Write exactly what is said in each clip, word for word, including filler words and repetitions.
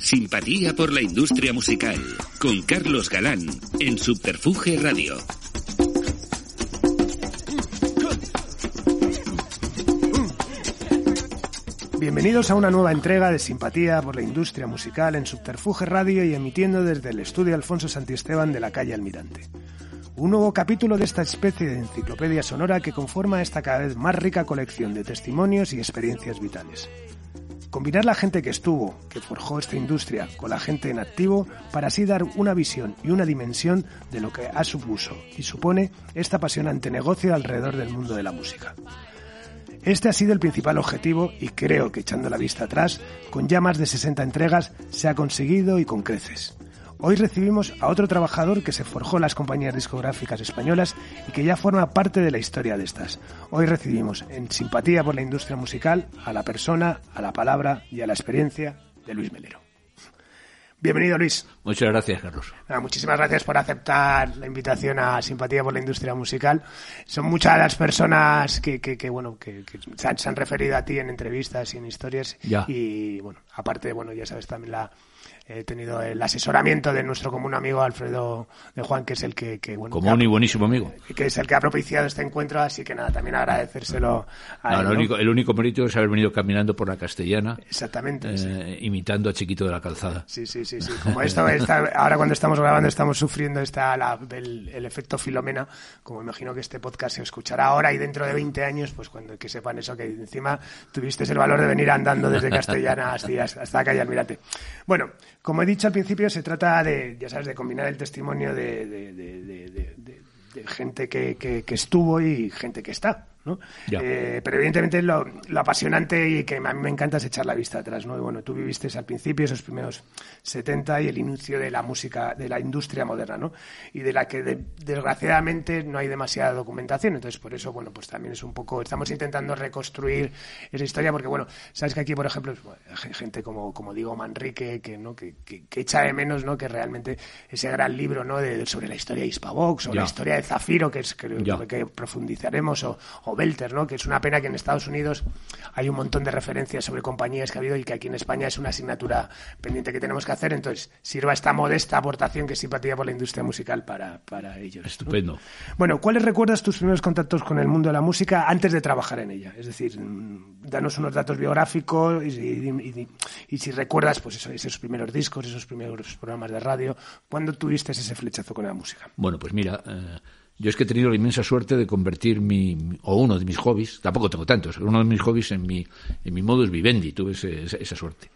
Simpatía por la industria musical, con Carlos Galán, en Subterfuge Radio. Bienvenidos a una nueva entrega de Simpatía por la industria musical en Subterfuge Radio y emitiendo desde el estudio Alfonso Santisteban de la calle Almirante. Un nuevo capítulo de esta especie de enciclopedia sonora que conforma esta cada vez más rica colección de testimonios y experiencias vitales. Combinar la gente que estuvo, que forjó esta industria, con la gente en activo, para así dar una visión y una dimensión de lo que ha supuesto y supone este apasionante negocio alrededor del mundo de la música. Este ha sido el principal objetivo y creo que, echando la vista atrás, con ya más de sesenta entregas se ha conseguido y con creces. Hoy recibimos a otro trabajador que se forjó en las compañías discográficas españolas y que ya forma parte de la historia de estas. Hoy recibimos en Simpatía por la industria musical a la persona, a la palabra y a la experiencia de Luis Melero. Bienvenido, Luis. Muchas gracias, Carlos. Nada, muchísimas gracias por aceptar la invitación a Simpatía por la industria musical. Son muchas las personas que, que, que bueno, que, que se, han, se han referido a ti en entrevistas y en historias. Ya. Y bueno, aparte, bueno, ya sabes también la... He tenido el asesoramiento de nuestro común amigo Alfredo de Juan, que es el que... que bueno, común que ha, y buenísimo amigo. Que es el que ha propiciado este encuentro, así que nada, también agradecérselo a no, él. ¿no? Único, el único mérito es haber venido caminando por la Castellana. Exactamente. Eh, sí. Imitando a Chiquito de la Calzada. Sí, sí, sí. sí. Como esto, esta, ahora cuando estamos grabando estamos sufriendo esta, la, el, el efecto Filomena, como imagino que este podcast se escuchará ahora y dentro de veinte años, pues cuando que sepan eso, que encima tuviste el valor de venir andando desde Castellana hasta, hasta Calle Almirante. Bueno... Como he dicho al principio, se trata de, ya sabes, de combinar el testimonio de, de, de, de, de, de, de gente que, que, que estuvo y gente que está, ¿no? Eh, pero evidentemente lo, lo apasionante y que a mí me encanta es echar la vista atrás, ¿no? Y bueno, tú viviste al principio esos primeros setenta y el inicio de la música, de la industria moderna, ¿no? Y de la que de, desgraciadamente no hay demasiada documentación, entonces por eso, bueno, pues también es un poco, estamos intentando reconstruir esa historia porque, bueno, sabes que aquí, por ejemplo, hay gente como, como digo, Manrique, que, ¿no? que, que, que echa de menos, ¿no? Que realmente ese gran libro, ¿no? De, sobre la historia de Hispavox o ya. La historia de Zafiro, que es que, que profundizaremos, o, o Belter, ¿no? Que es una pena que en Estados Unidos hay un montón de referencias sobre compañías que ha habido y que aquí en España es una asignatura pendiente que tenemos que hacer, entonces sirva esta modesta aportación que es Simpatía por la industria musical para, para ellos. Estupendo. ¿No? Bueno, ¿cuáles recuerdas tus primeros contactos con el mundo de la música antes de trabajar en ella? Es decir, danos unos datos biográficos y, y, y, y si recuerdas pues eso, esos primeros discos, esos primeros programas de radio, ¿cuándo tuviste ese flechazo con la música? Bueno, pues mira... Eh... Yo es que he tenido la inmensa suerte de convertir mi, o uno de mis hobbies, tampoco tengo tantos, uno de mis hobbies en mi, en mi modus vivendi, tuve ese, esa, esa suerte.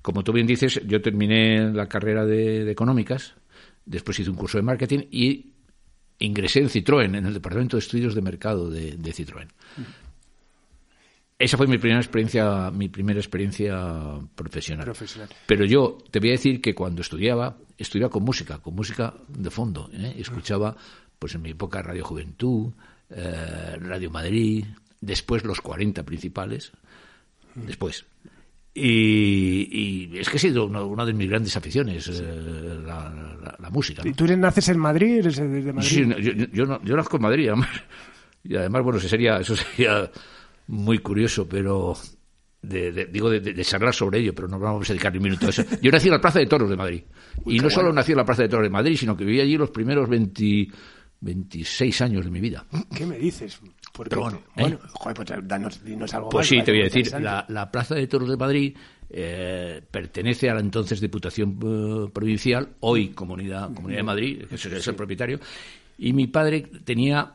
Como tú bien dices, yo terminé la carrera de, de económicas, después hice un curso de marketing y ingresé en Citroën, en el departamento de estudios de mercado de, de Citroën. Esa fue mi primera experiencia, mi primera experiencia profesional. profesional. Pero yo te voy a decir que cuando estudiaba, estudiaba con música, con música de fondo, ¿eh? Escuchaba... Pues en mi época Radio Juventud, eh, Radio Madrid, después Los cuarenta Principales, después. Y, y es que ha sido una, una de mis grandes aficiones, sí. eh, la, la, la música. ¿No? ¿Y tú naces en Madrid? ¿Eres de Madrid? Sí, no, yo, yo, no, yo nazco en Madrid, además. Y además, bueno, eso sería, eso sería muy curioso, pero... De, de, digo, de, de charlar sobre ello, pero no vamos a dedicar ni un minuto a eso. Yo nací en la Plaza de Toros de Madrid. Uy, y no solo bueno. nací en la Plaza de Toros de Madrid, sino que viví allí los primeros veintiséis años de mi vida. ¿Qué me dices? Porque, Pero bueno, ¿eh? bueno joder, pues danos, dinos algo Pues más, sí, te voy a decir, la, la Plaza de Toros de Madrid eh, pertenece a la entonces Diputación eh, Provincial, hoy Comunidad, Comunidad de Madrid, que es, es el propietario, y mi padre tenía...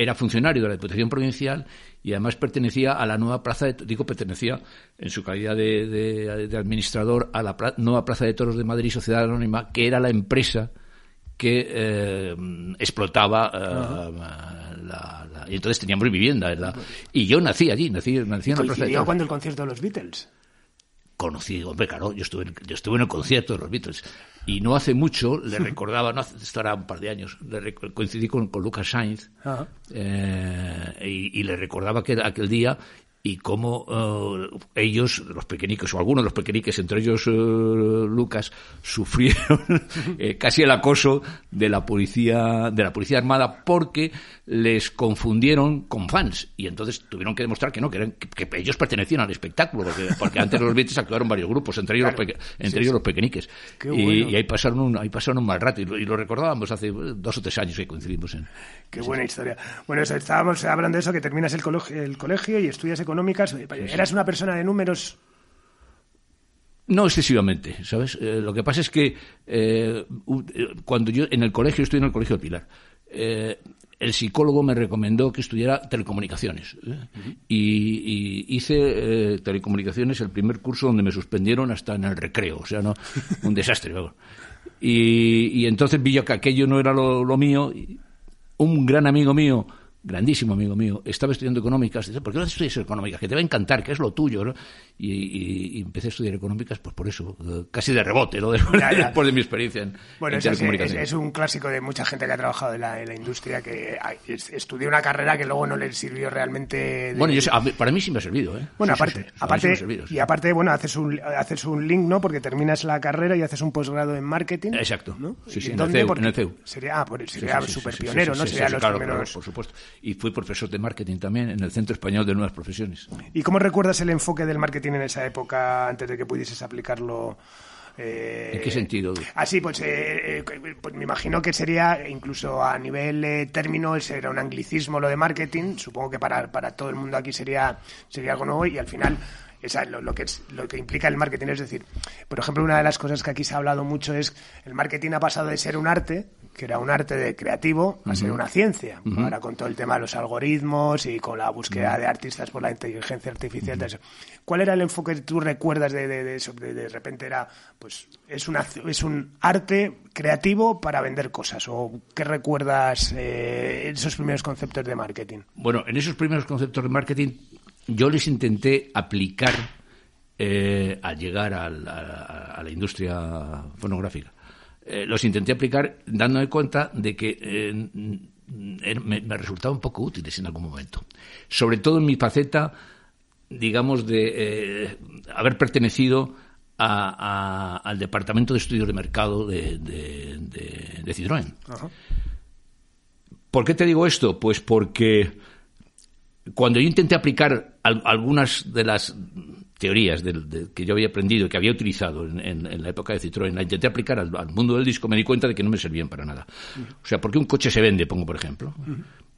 Era funcionario de la Diputación Provincial y además pertenecía a la nueva plaza, de, digo pertenecía en su calidad de, de, de administrador a la pra, nueva Plaza de Toros de Madrid Sociedad Anónima, que era la empresa que eh, explotaba eh, uh-huh. la, la, y entonces tenía muy vivienda, ¿verdad? Uh-huh. Y yo nací allí, nací, nací en la Plaza de Toros. ¿Cuándo el concierto de los Beatles? Conocí, hombre, claro, yo estuve, yo estuve en el concierto de los Beatles, y no hace mucho le recordaba, no hace, esto era un par de años, le coincidí con, con Lucas Sainz, uh-huh. eh, y, y le recordaba que aquel día, y cómo uh, ellos, los pequeñiques, o algunos de los pequeñiques, entre ellos uh, Lucas, sufrieron eh, casi el acoso de la policía de la policía armada, porque les confundieron con fans, y entonces tuvieron que demostrar que no, que, eran, que, que ellos pertenecían al espectáculo, porque, porque antes los Beatles actuaron varios grupos, entre ellos, claro, los, peque, entre sí, ellos sí. los pequeñiques. Qué bueno. y, y ahí pasaron un, ahí pasaron un mal rato, y lo, y lo recordábamos hace dos o tres años que coincidimos en... Qué buena historia. Bueno, eso, estábamos hablando de eso, que terminas el, coleg- el colegio y estudias económicas. ¿Eras una persona de números? No excesivamente, ¿sabes? Eh, lo que pasa es que eh, cuando yo en el colegio, estoy en el Colegio del Pilar, eh, el psicólogo me recomendó que estudiara telecomunicaciones. ¿eh? Uh-huh. Y, y hice eh, telecomunicaciones, el primer curso donde me suspendieron hasta en el recreo. O sea, no, un desastre. Luego. Y, y entonces vi yo que aquello no era lo, lo mío. Un gran amigo mío, grandísimo amigo mío, estaba estudiando económicas. Dice, ¿por qué no estudias económicas? Que te va a encantar, que es lo tuyo, ¿no? Y, y, y empecé a estudiar económicas, pues por eso, casi de rebote, ¿no? Después, ya, ya. después de mi experiencia en, bueno, en telecomunicaciones. Bueno, es, es un clásico de mucha gente que ha trabajado en la, en la industria, que estudió una carrera que luego no le sirvió realmente. De... Bueno, yo, para mí sí me ha servido, ¿eh? Bueno, sí, aparte, sí, sí, sí. aparte sí servido, sí. Y aparte, bueno, haces un, haces un link, ¿no? Porque terminas la carrera y haces un posgrado en marketing. Exacto, ¿no? Sí, sí, en el, C E U, en el C E U. Sería súper pionero, ¿no? Sería los primeros... Por supuesto. Y fui profesor de marketing también en el Centro Español de Nuevas Profesiones. ¿Y cómo recuerdas el enfoque del marketing en esa época, antes de que pudieses aplicarlo? Eh... ¿En qué sentido? Así, pues, eh, eh, pues me imagino que sería, incluso a nivel eh, término, era un anglicismo lo de marketing. Supongo que para, para todo el mundo aquí sería, sería algo nuevo, y al final... Esa, lo, lo, que es, lo que implica el marketing, es decir, por ejemplo, una de las cosas que aquí se ha hablado mucho es el marketing ha pasado de ser un arte, que era un arte de creativo, a uh-huh. ser una ciencia. Uh-huh. Ahora con todo el tema de los algoritmos y con la búsqueda uh-huh. de artistas por la inteligencia artificial. Uh-huh. Eso. ¿Cuál era el enfoque que tú recuerdas de, de, de eso? De, de repente era, pues, es, una, es un arte creativo para vender cosas. ¿O qué recuerdas eh, esos primeros conceptos de marketing? Bueno, en esos primeros conceptos de marketing... Yo les intenté aplicar eh, al llegar a la, a la industria fonográfica. Eh, los intenté aplicar dándome cuenta de que eh, me, me resultaban un poco útiles en algún momento. Sobre todo en mi faceta, digamos, de eh, haber pertenecido a, a, al Departamento de Estudios de Mercado de, de, de, de Citroën. Ajá. ¿Por qué te digo esto? Pues porque... Cuando yo intenté aplicar al, algunas de las teorías de, de, que yo había aprendido y que había utilizado en, en, en la época de Citroën, la intenté aplicar al, al mundo del disco, me di cuenta de que no me servían para nada. Uh-huh. O sea, ¿por qué un coche se vende, pongo por ejemplo? Uh-huh.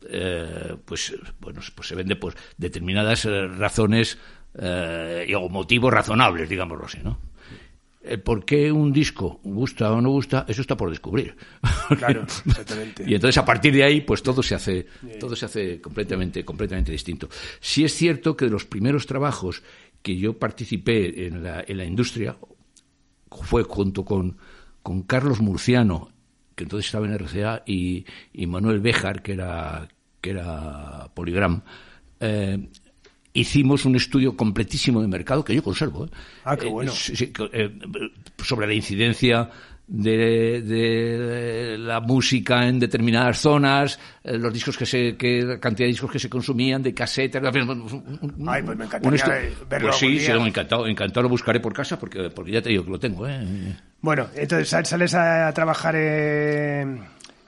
Eh, pues, bueno, pues se vende por determinadas eh, razones eh, o motivos razonables, digámoslo así, ¿no? ¿Por qué un disco gusta o no gusta? Eso está por descubrir. Claro, exactamente. Y entonces a partir de ahí, pues todo se hace, todo se hace completamente, completamente distinto. Sí es cierto que de los primeros trabajos que yo participé en la, en la industria fue junto con, con Carlos Murciano, que entonces estaba en R C A, y, y Manuel Béjar, que era, que era Polygram. Eh, Hicimos un estudio completísimo de mercado, que yo conservo, ¿eh? Ah, qué bueno. Sobre la incidencia de, de la música en determinadas zonas, los discos que se, que la cantidad de discos que se consumían, de casetas... Ay, pues me encantaría verlo. Pues sí, sí, me encantado, encantado lo buscaré por casa, porque, porque ya te digo que lo tengo, ¿eh? Bueno, entonces sales a trabajar... Eh...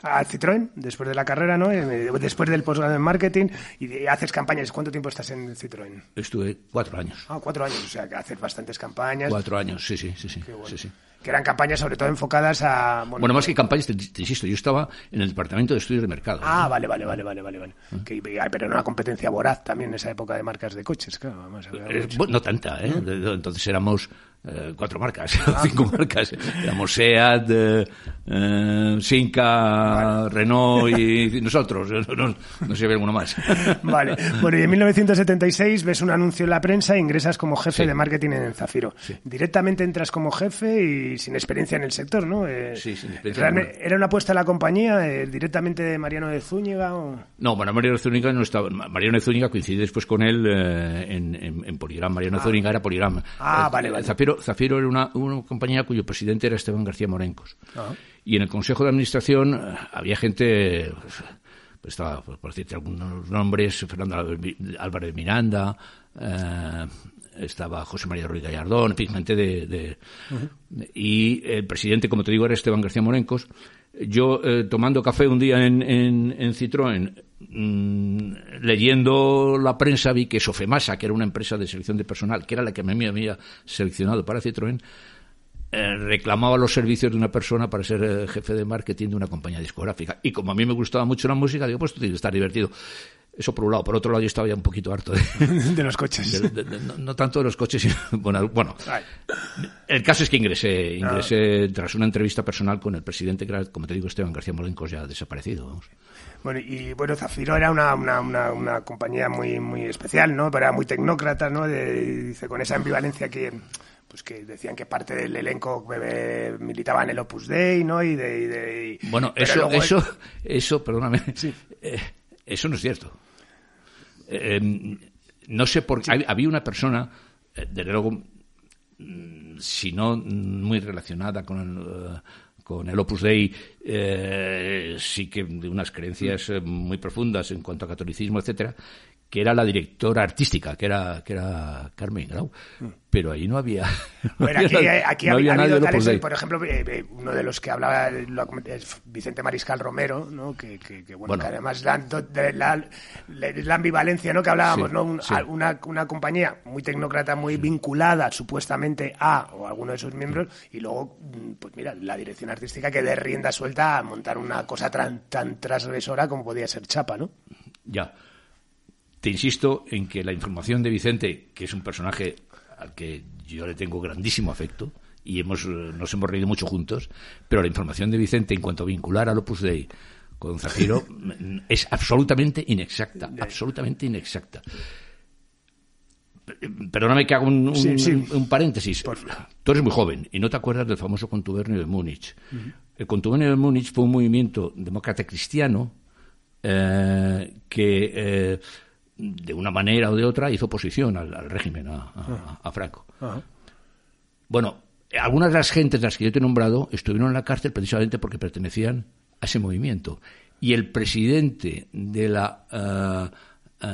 al Citroën, después de la carrera, ¿no? Después del posgrado en marketing, y haces campañas. ¿Cuánto tiempo estás en Citroën? Estuve cuatro años. Ah, cuatro años, o sea, que haces bastantes campañas. Cuatro años, sí, sí, sí, sí. Qué bueno. Sí, sí. Que eran campañas sobre todo enfocadas a... Bueno, bueno más que campañas, te, te insisto, yo estaba en el Departamento de Estudios de Mercado. Ah, ¿no? vale, vale, vale, vale, vale. vale. ¿Eh? Que, pero era una competencia voraz también en esa época de marcas de coches, claro. Además, eh, no tanta, ¿eh? ¿Eh? Entonces éramos... eh, cuatro marcas, ah. cinco marcas. Éramos SEAT, eh, eh, Sinca, vale. Renault y nosotros. No, no, no sé alguno más. Vale. Bueno, y en mil novecientos setenta y seis ves un anuncio en la prensa e ingresas como jefe sí. de marketing en Zafiro. Sí. Directamente entras como jefe y sin experiencia en el sector, ¿no? Eh, sí, sin experiencia. ¿Era una apuesta de la compañía eh, directamente de Mariano de Zúñiga? O... No, bueno, Mariano de Zúñiga no estaba. Mariano de Zúñiga coincide después con él eh, en, en, en Polygram. Mariano de ah. Zúñiga era Polygram. Ah, vale, vale. Zafiro, Zafiro era una, una compañía cuyo presidente era Esteban García Morencos. Ah. Y en el Consejo de Administración había gente... Pues, pues estaba, por decirte algunos nombres, Fernando Álvarez Miranda, eh, estaba José María Ruiz Gallardón, pigmente de... de uh-huh. Y el presidente, como te digo, era Esteban García Morencos. Yo, eh, tomando café un día en, en, en Citroën, mmm, leyendo la prensa, vi que Sofemasa, que era una empresa de selección de personal, que era la que me había seleccionado para Citroën, reclamaba los servicios de una persona para ser jefe de marketing de una compañía discográfica. Y como a mí me gustaba mucho la música, digo, pues tú tienes que estar divertido. Eso por un lado. Por otro lado, yo estaba ya un poquito harto de... de los coches. De, de, de, no, no tanto de los coches, sino... Bueno, bueno el caso es que ingresé. Ingresé no. tras una entrevista personal con el presidente, que era, como te digo, Esteban García Molencos, ya desaparecido. Vamos. Bueno, y bueno, Zafiro era una, una, una, una compañía muy, muy especial, ¿no? Era muy tecnócrata, ¿no? De, dice, con esa ambivalencia que... Pues que decían que parte del elenco bebé, militaba en el Opus Dei, ¿no? Y de, y de y... Bueno, Pero eso, luego... eso, eso, perdóname, sí. eh, eso no es cierto. Eh, no sé por qué. Sí. Había una persona, desde luego, si no muy relacionada con el, con el Opus Dei, eh, sí que de unas creencias muy profundas en cuanto a catolicismo, etcétera, que era la directora artística, que era que era Carmen Grau, pero ahí no había... No bueno, había aquí, aquí no ha, había ha habido tales, de... por ejemplo, eh, eh, uno de los que hablaba lo, es Vicente Mariscal Romero, ¿no? que, que, que, bueno, bueno. que además la, de la, la ambivalencia, ¿no? que hablábamos, sí, ¿no? Un, sí. una, una compañía muy tecnócrata, muy sí. vinculada supuestamente a o a alguno de sus miembros, sí. y luego, pues mira, la dirección artística que de rienda suelta a montar una cosa tan, tan transgresora como podía ser Chapa, ¿no? Ya. Te insisto en que la información de Vicente, que es un personaje al que yo le tengo grandísimo afecto y hemos nos hemos reído mucho juntos, pero la información de Vicente en cuanto a vincular al Opus Dei con Zafiro es absolutamente inexacta, absolutamente inexacta. Perdóname que haga un, un, sí, sí. un paréntesis. Por... Tú eres muy joven y no te acuerdas del famoso Contubernio de Múnich. Uh-huh. El Contubernio de Múnich fue un movimiento demócrata cristiano eh, que... Eh, de una manera o de otra, hizo oposición al, al régimen, a, a, a Franco. Ajá. Bueno, algunas de las gentes de las que yo te he nombrado estuvieron en la cárcel precisamente porque pertenecían a ese movimiento. Y el presidente de la uh,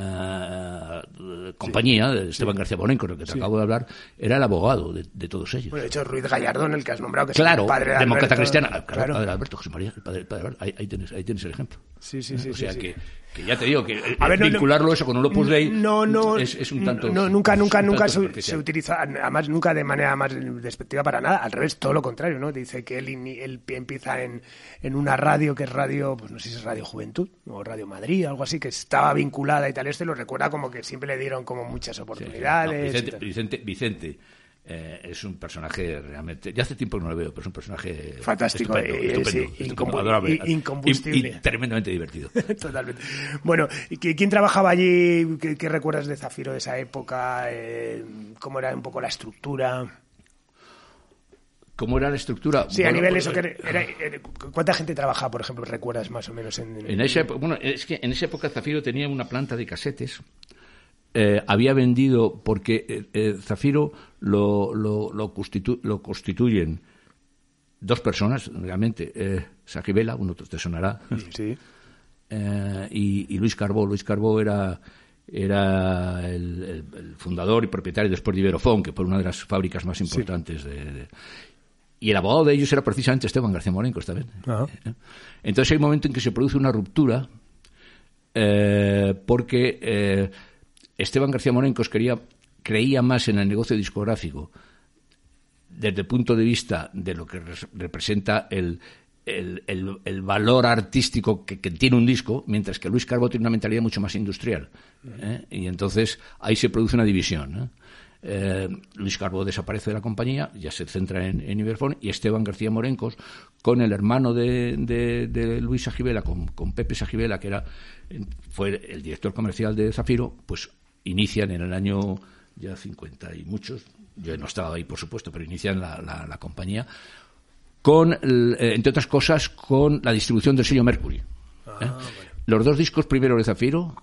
uh, compañía, sí. Esteban sí. García Morenco, con el que te sí. acabo de hablar, era el abogado de, de todos ellos. Bueno, de hecho, Ruiz Gallardón, el que has nombrado, que claro, es el padre de Alberto. Demócrata cristiana. Claro, claro. El padre de Alberto, José María, el padre, el padre de Alberto. Ahí, ahí, tienes, ahí tienes el ejemplo. Sí, sí, sí. O sea sí, sí. que... que ya te digo que a ver, vincularlo no, eso con un Opus Dei no, no, es, es un tanto no, nunca nunca nunca se, se utiliza además nunca de manera más despectiva para nada, al revés, todo lo contrario, ¿no? Dice que él, él empieza en, en una radio que es radio, pues no sé si es Radio Juventud o Radio Madrid, algo así, que estaba vinculada y tal, este lo recuerda como que siempre le dieron como muchas oportunidades. Sí, sí. No, Vicente, Vicente, Vicente eh, es un personaje realmente, ya hace tiempo que no lo veo, pero es un personaje fantástico, estupendo, estupendo, sí, estupendo, incombustible, incombustible. Y, y tremendamente divertido. Totalmente. Bueno, ¿quién trabajaba allí? ¿Qué, qué recuerdas de Zafiro de esa época? ¿Cómo era un poco la estructura? ¿Cómo era la estructura? Sí, bueno, a nivel eso que era, era, ¿cuánta gente trabajaba, por ejemplo, recuerdas más o menos? En, en... en esa época, bueno, es que en esa época Zafiro tenía una planta de casetes. Eh, había vendido, porque eh, eh, Zafiro lo, lo, lo, constitu, lo constituyen dos personas, realmente, eh, Sajibela, uno te sonará, sí. eh, y, y Luis Carbó. Luis Carbó era, era el, el, el fundador y propietario después de Iberofón, que fue una de las fábricas más importantes. Sí. de, de Y el abogado de ellos era precisamente Esteban García Morencos, ¿está bien? Ajá. Entonces hay un momento en que se produce una ruptura, eh, porque... Eh, Esteban García Morencos quería, creía más en el negocio discográfico desde el punto de vista de lo que re- representa el, el, el, el valor artístico que, que tiene un disco, mientras que Luis Carbó tiene una mentalidad mucho más industrial. ¿eh? Y entonces ahí se produce una división. ¿eh? Eh, Luis Carbó desaparece de la compañía, ya se centra en, en Iberofón, y Esteban García Morencos, con el hermano de, de, de Luis Sagibela, con, con Pepe Sagibela, que era fue el director comercial de Zafiro, pues inician en el año ya cincuenta y muchos, yo no estaba ahí por supuesto, pero inician la, la, la compañía, con, entre otras cosas, con la distribución del sello Mercury. Ah, ¿eh? Bueno. Los dos discos primeros de Zafiro,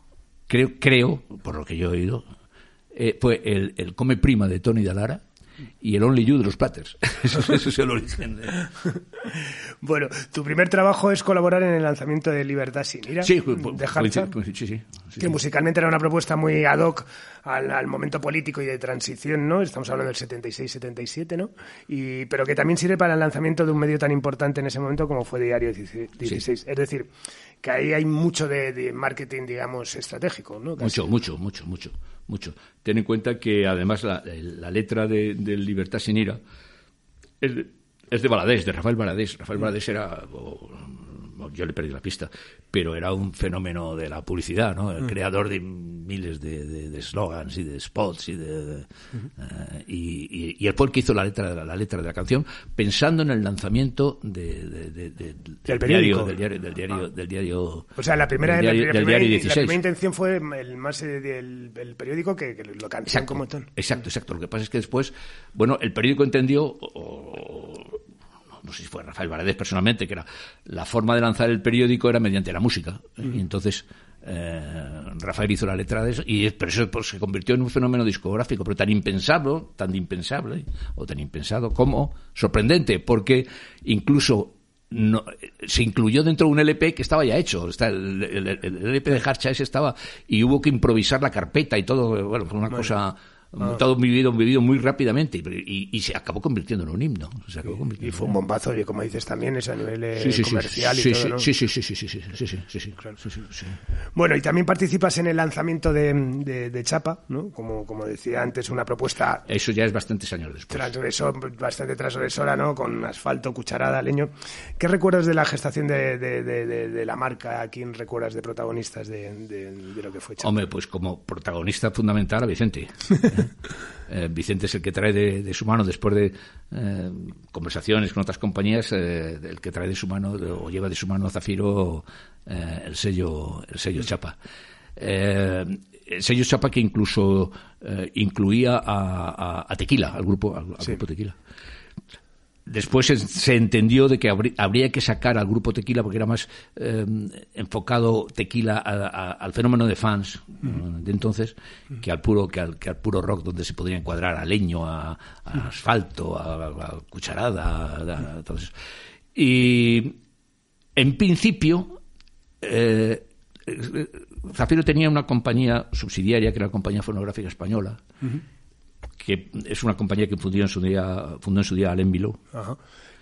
creo, creo por lo que yo he oído, Eh, fue el, el Come Prima de Tony Dallara y el Only You de los Platters. Eso es el origen. De... Bueno, tu primer trabajo es colaborar en el lanzamiento de Libertad Sin Ira, sí, de Harcha, sí, sí, sí, sí. que musicalmente era una propuesta muy ad hoc al, al momento político y de transición, ¿no? Estamos hablando del setenta y seis setenta y siete, ¿no? Y, pero que también sirve para el lanzamiento de un medio tan importante en ese momento como fue Diario dieciséis. Sí. Es decir, que ahí hay mucho de, de marketing, digamos, estratégico, ¿no? Casi. Mucho, mucho, mucho, mucho. Mucho. Ten en cuenta que, además, la, la letra de, de Libertad Sin Ira es de, es de Baladés, de Rafael Baladés. Rafael Baladés era... Oh, yo le perdí la pista, pero era un fenómeno de la publicidad, ¿no? El uh-huh. creador de miles de eslogans y de spots y de... de uh-huh. uh, y, y, y el fue el que hizo la letra, la, la letra de la canción, pensando en el lanzamiento de, de, de, de, del, diario, del diario... Del diario, ah. del diario... O sea, la primera, diario, la, primera, primera dieciséis. La primera intención fue el más el, el periódico que, que lo cantaron como montón. Exacto, exacto. Lo que pasa es que después, bueno, el periódico entendió... O, no sé si fue Rafael Baladés personalmente, que era la forma de lanzar el periódico era mediante la música. Mm. Y entonces eh, Rafael hizo la letra de eso, y pero eso pues, se convirtió en un fenómeno discográfico, pero tan impensable, tan impensable, o tan impensado como sorprendente, porque incluso no, se incluyó dentro de un L P que estaba ya hecho. Está el, el, el L P de Harcha ese estaba, y hubo que improvisar la carpeta y todo, bueno, fue una bueno. cosa... Ah. Todo vivido, vivido muy rápidamente y, y, y se acabó convirtiendo en un himno. Se acabó convirtiendo. Y fue un bombazo, oye, como dices también, es a nivel sí, sí, comercial sí, y sí, todo, ¿no? Sí, sí, sí, sí, sí, sí, sí, sí, sí, sí, claro. sí, sí, sí. Bueno, y también participas en el lanzamiento de, de, de Chapa, ¿no? Como, como decía antes, una propuesta... Eso ya es bastantes años después. Transgresor, bastante transgresora, ¿no? Con Asfalto, Cucharada, Leño. ¿Qué recuerdas de la gestación de, de, de, de, de la marca? ¿A quién recuerdas de protagonistas de, de, de lo que fue Chapa? Hombre, pues como protagonista fundamental a Vicente. Eh, Vicente es el que trae de, de su mano, después de eh, conversaciones con otras compañías, eh, el que trae de su mano o lleva de su mano a Zafiro eh, el sello, el sello Chapa. Eh, el sello Chapa que incluso eh, incluía a, a, a Tequila, al grupo, al, al sí. grupo Tequila. Después se, se entendió de que habría, habría que sacar al grupo Tequila porque era más eh, enfocado Tequila a, a, al fenómeno de fans mm. de entonces mm. que al puro que al, que al puro rock, donde se podría encuadrar a Leño, a, a mm. Asfalto, a, a Cucharada, a, a, a todo eso. Y en principio eh, Zafiro tenía una compañía subsidiaria que era la Compañía Fonográfica Española. Mm-hmm. Que es una compañía que fundó en su día, fundó en su día Alain Milhaud. Ajá.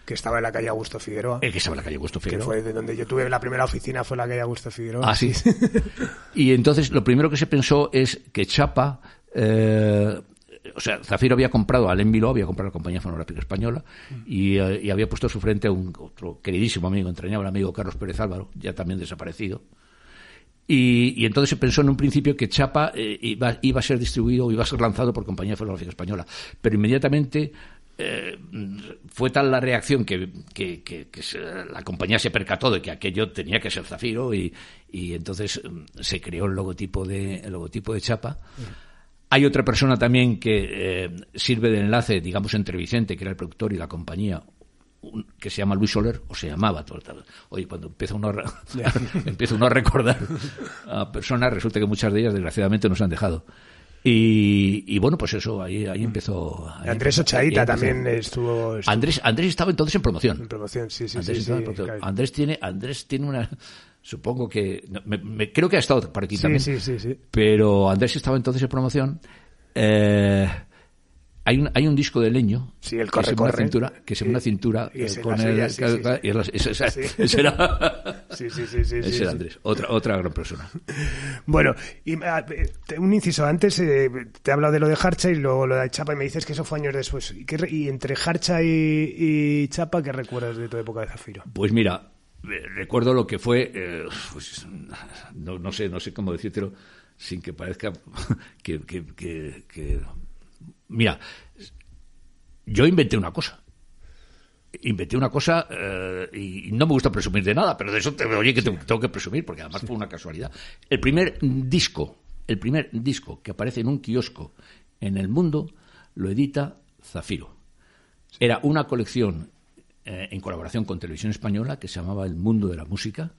Que estaba en la calle Augusto Figueroa. El que estaba en la calle Augusto Figueroa. Que fue de donde yo tuve la primera oficina, fue la calle Augusto Figueroa. Ah, sí. Y entonces lo primero que se pensó es que Chapa... Eh, o sea, Zafiro había comprado, Alain Milhaud había comprado la Compañía Fonográfica Española mm. y, eh, y había puesto a su frente a un otro queridísimo amigo, entrañable amigo, Carlos Pérez Álvaro, ya también desaparecido. Y, y entonces se pensó en un principio que Chapa eh, iba, iba a ser distribuido, iba a ser lanzado por Compañía Fonográfica Española. Pero inmediatamente eh, fue tal la reacción que, que, que, que se, la compañía se percató de que aquello tenía que ser Zafiro y, y entonces se creó el logotipo de, el logotipo de Chapa. Sí. Hay otra persona también que eh, sirve de enlace, digamos, entre Vicente, que era el productor, y la compañía, que se llama Luis Soler, o se llamaba. Hoy cuando empieza uno a, empieza uno a recordar a personas, resulta que muchas de ellas desgraciadamente nos han dejado. Y, y bueno, pues eso, ahí, ahí empezó. Ahí Andrés Ochaíta también estuvo, estuvo. Andrés, Andrés estaba entonces en promoción. En promoción, sí, sí, Andrés sí. sí, sí promoción. Claro. Andrés tiene, Andrés tiene una. Supongo que. Me, me, creo que ha estado por aquí sí, también. Sí, sí, sí. Pero Andrés estaba entonces en promoción. Eh, Hay un, hay un disco de Leño, sí, el corre, que es una corre, cintura, que es una cintura con el... Ese era... Sí, sí, sí, sí. Ese era Andrés, otra, otra gran persona. Bueno, y un inciso antes, eh, te he hablado de lo de Harcha y luego lo de Chapa, y me dices que eso fue años después. ¿Y, qué, y entre Harcha y, y Chapa, qué recuerdas de tu época de Zafiro? Pues mira, recuerdo lo que fue... Eh, pues, no, no sé no sé cómo decírtelo sin que parezca que... que, que, que Mira, yo inventé una cosa. Inventé una cosa eh, y no me gusta presumir de nada, pero de eso te, oye, que sí. tengo, tengo que presumir, porque además sí. fue una casualidad. El primer disco, el primer disco que aparece en un kiosco en el mundo lo edita Zafiro. Sí. Era una colección eh, en colaboración con Televisión Española que se llamaba El Mundo de la Música,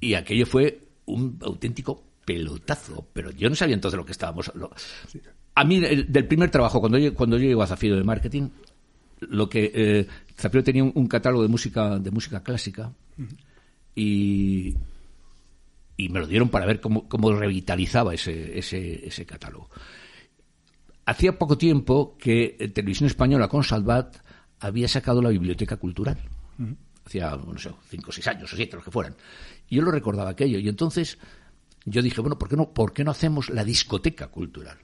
y aquello fue un auténtico pelotazo, pero yo no sabía entonces lo que estábamos... Lo... Sí. A mí, el, del primer trabajo, cuando yo, cuando yo llego a Zafiro de marketing, lo que eh, Zafiro tenía un, un catálogo de música de música clásica uh-huh. y, y me lo dieron para ver cómo, cómo revitalizaba ese, ese, ese catálogo. Hacía poco tiempo que eh, Televisión Española con Salvat había sacado la biblioteca cultural. Uh-huh. Hacía, no sé, cinco o seis años o siete, los que fueran. Y yo lo recordaba aquello. Y entonces yo dije, bueno, ¿por qué no, por qué no hacemos la discoteca cultural?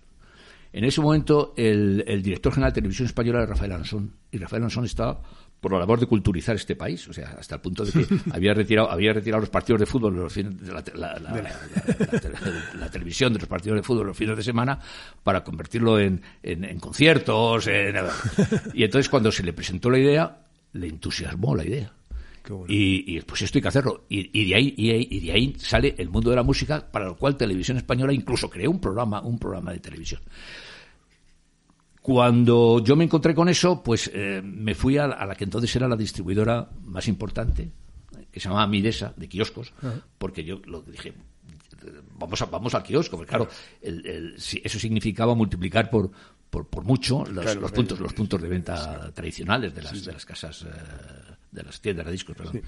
En ese momento, el, el director general de Televisión Española era Rafael Ansón, y Rafael Ansón estaba por la labor de culturizar este país, o sea, hasta el punto de que había retirado, había retirado los partidos de fútbol, los fines de la, la, la, la, la, la, la televisión de los partidos de fútbol los fines de semana, para convertirlo en, en, en conciertos, en, y entonces cuando se le presentó la idea, le entusiasmó la idea. Bueno. Y, y pues esto hay que hacerlo, y, y, de ahí, y, y de ahí sale El Mundo de la Música, para lo cual Televisión Española incluso creó un programa, un programa de televisión. Cuando yo me encontré con eso, pues eh, me fui a, a la que entonces era la distribuidora más importante, que se llamaba Midesa, de kioscos, uh-huh. porque yo lo dije, vamos a, vamos al kiosco, porque claro, el, el, eso significaba multiplicar por por, por mucho los, claro, los puntos los puntos de venta sí. tradicionales de las sí. de las casas, eh, de las tiendas de discos, perdón. Sí.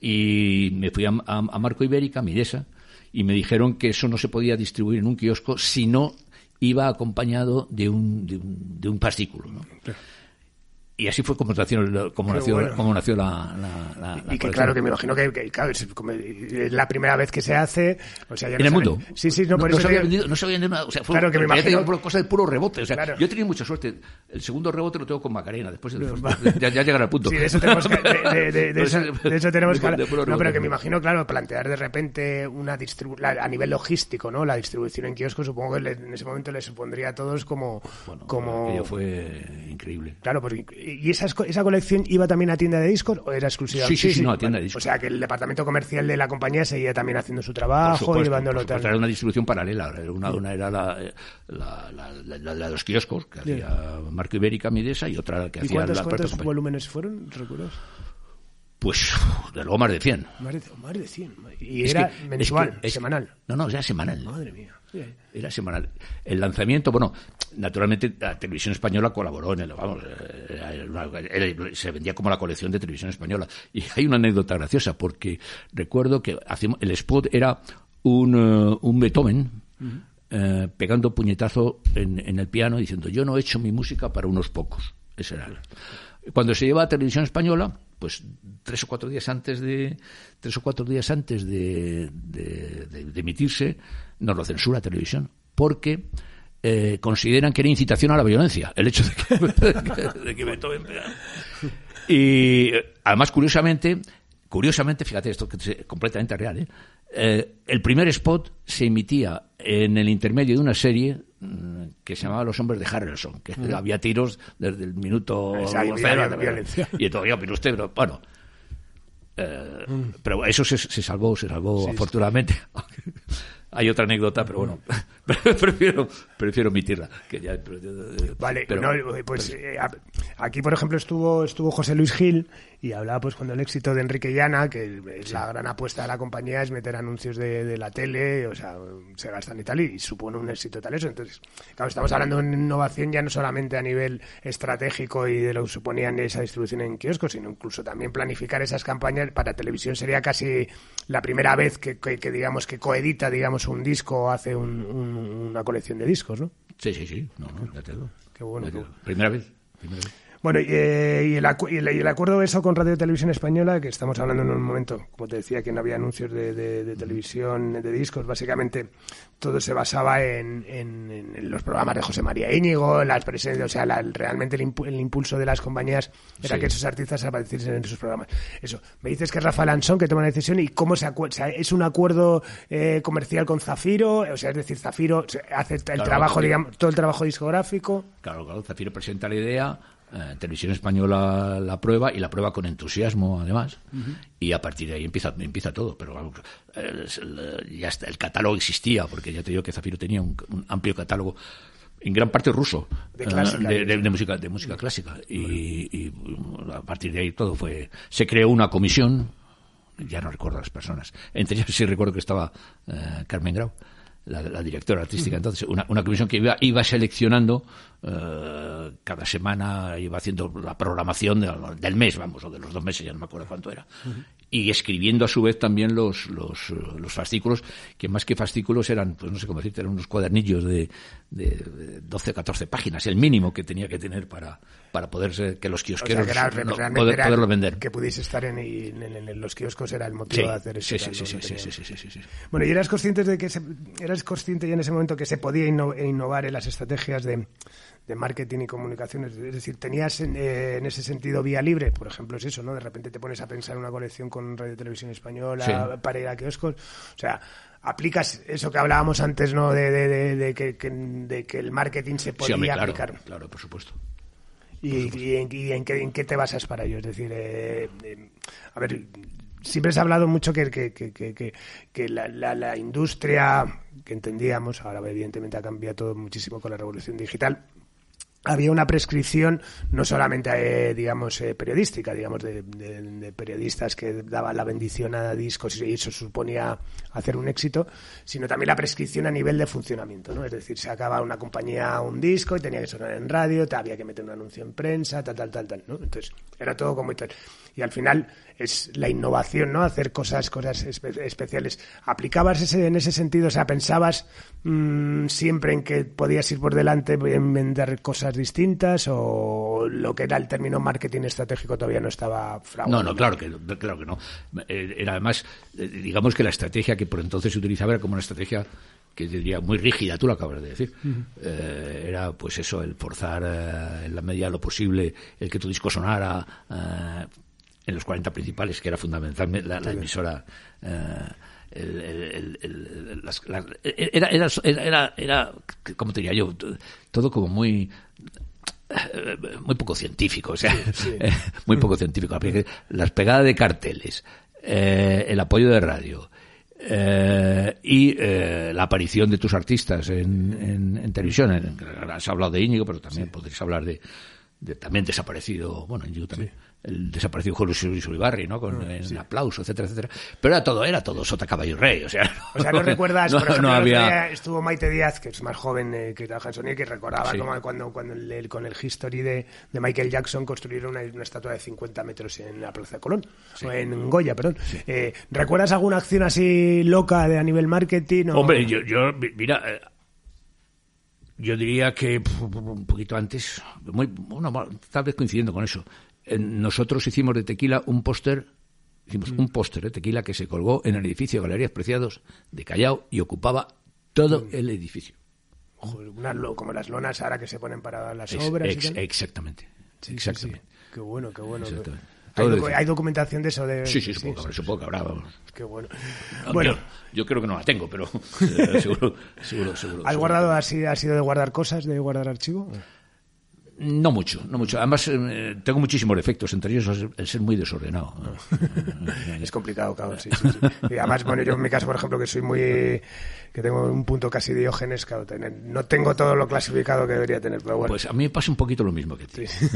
Y me fui a, a, a Marco Ibérica, a Midesa, y me dijeron que eso no se podía distribuir en un kiosco si no iba acompañado de un de un, de un fascículo, ¿no? Claro. Y así fue como nació, como nació, bueno. como nació la, la, la, la y que colección. Claro, que me imagino que, que claro, es como la primera vez que se hace, o sea, ya en no el saben, mundo sí sí no, no por no eso se había vendido, no se había vendido, o sea, fue claro, que me imagino por cosa de puro rebote, o sea, claro. Yo he tenido mucha suerte. El segundo rebote lo tengo con Macarena, después de, ya, ya llegará al punto. Sí, de eso tenemos que, de, de, de, de, eso, de eso tenemos que, no, pero que me imagino, claro, plantear de repente una distribu- la, a nivel logístico, ¿no? La distribución en kiosco, supongo que le, en ese momento le supondría a todos como bueno, como aquello fue increíble. Claro, pues ¿y esa, esa colección iba también a tienda de discos o era exclusiva? Sí, sí, sí, sí, no, a tienda de discos. O sea, que el departamento comercial de la compañía seguía también haciendo su trabajo, supuesto, llevándolo supuesto, tal. Era una distribución paralela. Una, una era la, la, la, la, la de los kioscos, que bien. Hacía Marco Ibérica, Midesa, y otra que ¿Y hacía cuántos, la propia compañía. ¿Cuántos volúmenes fueron, recuerdas? Pues, de luego, más de cien. Más de, más de cien. Y es era que, mensual, es que, es, semanal. No, no, era semanal. Madre mía. Era semanal. El lanzamiento, bueno, naturalmente la Televisión Española colaboró en el, vamos, se vendía como la colección de Televisión Española. Y hay una anécdota graciosa, porque recuerdo que el spot era un, un Beethoven uh-huh. eh, pegando puñetazo en, en el piano diciendo, yo no he hecho mi música para unos pocos. Ese era. Cuando se lleva a Televisión Española, pues tres o cuatro días antes de tres o cuatro días antes de, de, de, de emitirse, nos lo censura Televisión, porque eh, consideran que era incitación a la violencia el hecho de que Beethoven pegara. Y además, curiosamente, curiosamente, fíjate esto, que es completamente real, ¿eh? Eh, el primer spot se emitía en el intermedio de una serie que se llamaba Los Hombres de Harrelson, que mm. había tiros desde el minuto cero, y todavía, pero usted, pero, bueno, eh, mm. pero eso se, se salvó, se salvó sí, afortunadamente. Sí. Hay otra anécdota, pero bueno, prefiero prefiero omitirla. Que ya, pero, vale, pero, no, pues pero... Eh, aquí, por ejemplo, estuvo estuvo José Luis Gil y hablaba, pues, cuando el éxito de Enrique Llana, que es sí. la gran apuesta de la compañía, es meter anuncios de, de la tele, o sea, se gastan y tal, y, y supone un éxito tal eso. Entonces, claro, estamos hablando de innovación ya no solamente a nivel estratégico y de lo que suponían esa distribución en kioscos, sino incluso también planificar esas campañas para televisión. Sería casi la primera vez que, que, que digamos, que coedita, digamos, un disco, hace un, un, una colección de discos, ¿no? Sí, sí, sí. No, no, ya te digo. Qué bueno. Qué bueno. Primera vez. Primera vez. Bueno, y, eh, y, el acu- y, el, y el acuerdo eso con Radio Televisión Española, que estamos hablando en un momento, como te decía, que no había anuncios de, de, de televisión, de discos, básicamente todo se basaba en, en, en los programas de José María Íñigo, las presencias, o sea, la, realmente el, impu- el impulso de las compañías era sí. que esos artistas apareciesen en sus programas. Eso, me dices que es Rafael Ansón que toma la decisión y cómo se acuerda, o sea, es un acuerdo eh, comercial con Zafiro, o sea, es decir, Zafiro hace el claro, trabajo, claro. digamos, todo el trabajo discográfico. Claro, claro, Zafiro presenta la idea. Eh, Televisión Española la prueba y la prueba con entusiasmo además uh-huh. y a partir de ahí empieza empieza todo, pero vamos, el, el, ya está, el catálogo existía porque ya te digo que Zafiro tenía un, un amplio catálogo en gran parte ruso de, clásica, eh, de, de, de música de música clásica y, bueno. y, y a partir de ahí todo fue se creó una comisión, ya no recuerdo las personas, entre ellas sí recuerdo que estaba eh, Carmen Grau, La, la directora artística, entonces, una, una comisión que iba, iba seleccionando eh, cada semana, iba haciendo la programación de, del mes, vamos, o de los dos meses, ya no me acuerdo cuánto era, uh-huh. y escribiendo a su vez también los, los, los fascículos, que más que fascículos eran, pues no sé cómo decirte, eran unos cuadernillos de, de doce, catorce páginas, el mínimo que tenía que tener para, para poder ser, que los kiosqueros, o sea, que era, no, poder, era, poderlo vender. Que pudiese estar en, en, en, en los kioscos era el motivo sí, de hacer eso. Sí, sí, sí, sí, sí, sí, sí, sí, sí. Bueno, ¿y eras consciente de que se, era ¿Eres consciente ya en ese momento que se podía innovar en las estrategias de, de marketing y comunicaciones? Es decir, ¿tenías en, eh, en ese sentido vía libre? Por ejemplo, es eso, ¿no? De repente te pones a pensar en una colección con Radio Televisión Española, sí. para ir a kioscos. O sea, aplicas eso que hablábamos antes, ¿no? De, de, de, de, que, de que el marketing se podía sí, hombre, claro, aplicar. Claro, por supuesto. ¿Y, por supuesto. y, en, y en, qué, en qué te basas para ello? Es decir, eh, eh, a ver... Siempre se ha hablado mucho que, que, que, que, que la, la, la industria que entendíamos, ahora evidentemente ha cambiado todo muchísimo con la revolución digital, había una prescripción no solamente, eh, digamos, eh, periodística, digamos, de, de, de periodistas que daban la bendición a discos y eso suponía hacer un éxito, sino también la prescripción a nivel de funcionamiento, ¿no? Es decir, se acababa una compañía un disco y tenía que sonar en radio, había que meter un anuncio en prensa, tal, tal, tal, tal, ¿no? Entonces, era todo como y tal. Y al final es la innovación, ¿no? Hacer cosas, cosas espe- especiales. ¿Aplicabas ese, en ese sentido? O sea, ¿pensabas mmm, siempre en que podías ir por delante, inventar cosas distintas o lo que era el término marketing estratégico todavía no estaba fraudado? No, no, claro que, claro que no. Era además, digamos que la estrategia que por entonces se utilizaba era como una estrategia que diría muy rígida, tú lo acabas de decir, uh-huh. eh, era pues eso, el forzar eh, en la medida de lo posible el que tu disco sonara eh, en los cuarenta principales, que era fundamentalmente la, la emisora, eh, el, el, el, el, las, la, era, era, era, era, ¿cómo te diría yo? Todo como muy... muy poco científico, o sea, sí, sí. muy poco científico. Las pegadas de carteles, eh, el apoyo de radio eh, y eh, la aparición de tus artistas en, en, en televisión. En, has hablado de Íñigo, pero también sí. podrías hablar de, de también desaparecido, bueno, Íñigo también. Sí. El desaparecido Juan Luis Uribarri, ¿no? Con el sí. aplauso, etcétera, etcétera. Pero era todo, era todo sota, caballo y rey, o sea... O sea, ¿no recuerdas? No, por ejemplo, no había... estuvo Maite Díaz, que es más joven eh, que trabaja en Sony, que recordaba sí. como cuando, cuando el, con el History de, de Michael Jackson construyeron una, una estatua de cincuenta metros en la Plaza de Colón, sí. o en Goya, perdón. Sí. Eh, ¿Recuerdas alguna acción así loca de, a nivel marketing? O... Hombre, yo, yo mira... Eh, yo diría que un poquito antes, muy, bueno, tal vez coincidiendo con eso... Nosotros hicimos de Tequila un póster, hicimos mm. un póster de Tequila que se colgó en el edificio de Galerías Preciados de Callao y ocupaba todo el edificio. Joder, una, como las lonas ahora que se ponen para las es, obras. Ex, y exactamente, sí, exactamente. Sí, sí. Qué bueno, qué bueno. ¿Hay, docu- ¿Hay documentación de eso? De... Sí, sí, supongo, sí, sí, supongo que habrá. Vamos. Qué bueno. No, bueno. Yo, yo creo que no la tengo, pero eh, seguro, seguro, seguro. ¿Has seguro. guardado, has sido de guardar cosas, de guardar archivo? No mucho, no mucho. Además, eh, tengo muchísimos defectos, entre ellos el ser muy desordenado. Es complicado, claro, sí, sí, sí. Y además, bueno, yo en mi caso, por ejemplo, que soy muy... que tengo un punto casi Diógenes, claro, tener, no tengo todo lo clasificado que debería tener, pero bueno. Pues a mí me pasa un poquito lo mismo que ti. Sí.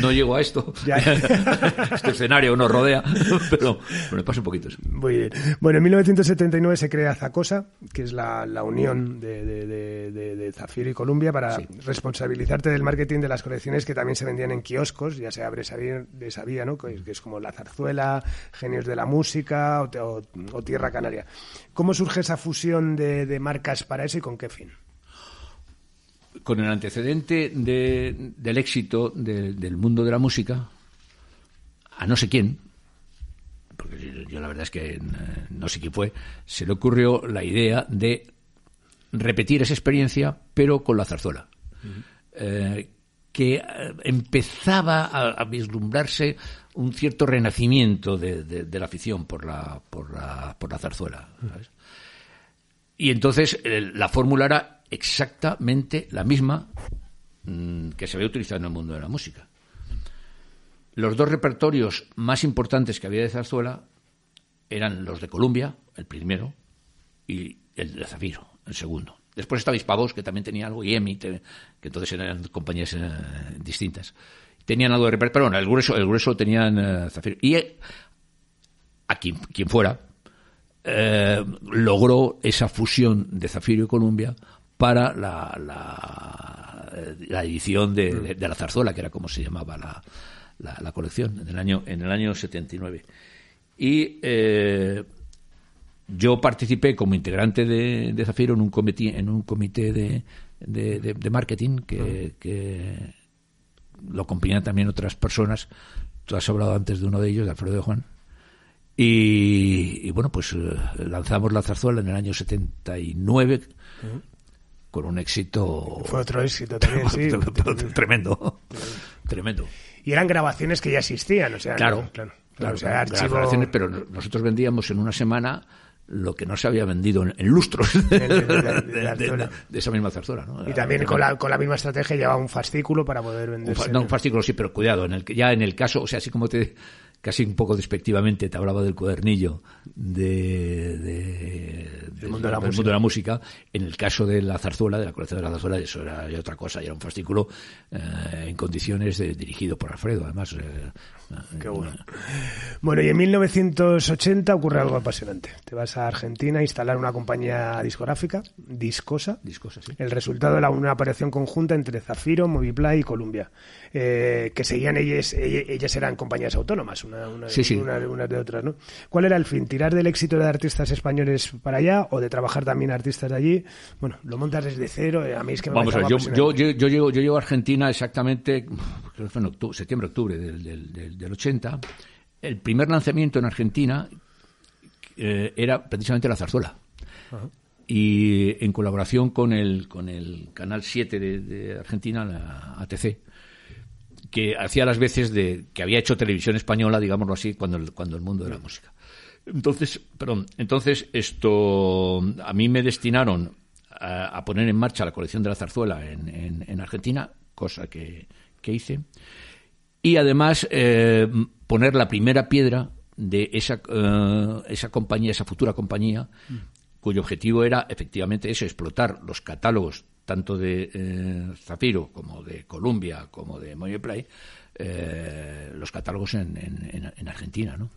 No llego a esto, ya. Este escenario nos rodea, pero me pasa un poquito eso. Muy bien. Bueno, en mil novecientos setenta y nueve se crea Zacosa, que es la, la unión de, de, de, de, de Zafiro y Columbia para sí. responsabilizarte del marketing de las colecciones que también se vendían en kioscos, ya se abre esa vía, ¿no? Que es como La Zarzuela, Genios de la Música o, o, o Tierra Canaria. ¿Cómo surge esa fusión de, de marcas para eso y con qué fin? con el antecedente de, del éxito de, del mundo de la música, a no sé quién, porque yo la verdad es que no sé quién fue, se le ocurrió la idea de repetir esa experiencia, pero con la zarzuela. Uh-huh. eh, que empezaba a, a vislumbrarse un cierto renacimiento de, de, de la afición por la, por la, por la zarzuela, ¿sabes? Y entonces el, la fórmula era exactamente la misma mmm, que se había utilizado en el mundo de la música. Los dos repertorios más importantes que había de zarzuela eran los de Columbia, el primero, y el de Zafiro, el segundo. Después estaba Hispavox, que también tenía algo, y EMI, que entonces eran compañías eh, distintas. Tenían algo de repertorio, pero bueno, el grueso, el grueso tenían eh, Zafiro. Y eh, a quien, quien fuera, eh, logró esa fusión de Zafiro y Columbia para la, la, la edición de, de, de la zarzuela, que era como se llamaba la, la, la colección, en el año, en el año setenta y nueve. Y... Eh, yo participé como integrante de, de Zafiro en un comité, en un comité de, de, de, de marketing que, que lo componían también otras personas. Tú has hablado antes de uno de ellos, de Alfredo de Juan. Y, y bueno, pues lanzamos la zarzuela en el año setenta y nueve, uh-huh, con un éxito... Fue otro éxito también, sí. Tremendo, tremendo. Y eran grabaciones que ya existían, o sea... Claro, claro, claro, o sea, archivo... grabaciones, pero nosotros vendíamos en una semana... lo que no se había vendido en, en lustros de, de, de, de, de, de esa misma zarzuela, ¿no? Y también con la, con la misma estrategia llevaba un fascículo para poder venderse. Un fa, no, un fascículo sí, pero cuidado, en el que ya en el caso, o sea, así como te, casi un poco despectivamente te hablaba del cuadernillo de, de, de, del mundo de la, del mundo de la música, en el caso de la zarzuela, de la colección de la zarzuela, eso era otra cosa, era un fascículo eh, en condiciones de, dirigido por Alfredo, además. Eh, Qué bueno. Bueno, y en mil novecientos ochenta ocurre algo apasionante. Te vas a Argentina a instalar una compañía discográfica, Discosa. Discosa, sí. El resultado era una operación conjunta entre Zafiro, Moviplay y Columbia, eh, que seguían ellas, ellas eran compañías autónomas, una, una, sí, sí. Una, una de otras, ¿no? ¿Cuál era el fin? ¿Tirar del éxito de artistas españoles para allá o de trabajar también artistas de allí? Bueno, lo montas desde cero. A mí es que me Vamos a ver, yo, yo, yo, yo, llego, yo llego a Argentina exactamente, creo que fue en octubre, septiembre, octubre del, del, del del ochenta, el primer lanzamiento en Argentina eh, era precisamente la zarzuela. Ajá. Y en colaboración con el con el Canal siete de, de Argentina, la A T C, que hacía las veces de que había hecho Televisión Española, digámoslo así, cuando el, cuando el mundo de la música. Entonces, perdón, entonces esto a mí me destinaron a, a poner en marcha la colección de la zarzuela en, en, en Argentina, cosa que, que hice. Y además eh, poner la primera piedra de esa, eh, esa compañía, esa futura compañía, mm. cuyo objetivo era efectivamente eso, explotar los catálogos tanto de eh, Zafiro como de Columbia como de Moviplay, eh, los catálogos en, en, en Argentina, ¿no?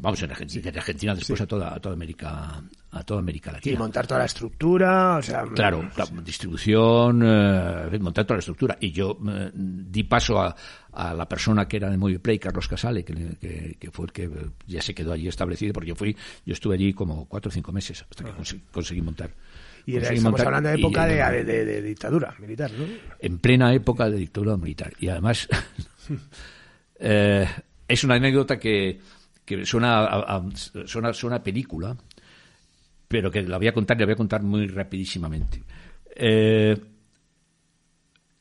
Vamos, en Argentina, sí. en Argentina después sí. a toda a toda América, a toda América Latina. Y montar toda la estructura, o sea, claro, la sí. distribución, eh, montar toda la estructura. Y yo eh, di paso a a la persona que era de Moviplay, Carlos Casale, que, que, que fue el que ya se quedó allí establecido, porque yo fui, yo estuve allí como cuatro o cinco meses hasta que cons- conseguí montar. Y era, estamos montar, hablando de época y, de, de, de dictadura militar, ¿no? En plena época de dictadura militar. Y además eh, es una anécdota que, que suena, a, a, suena, suena a película, pero que la voy a contar, la voy a contar muy rapidísimamente. Eh,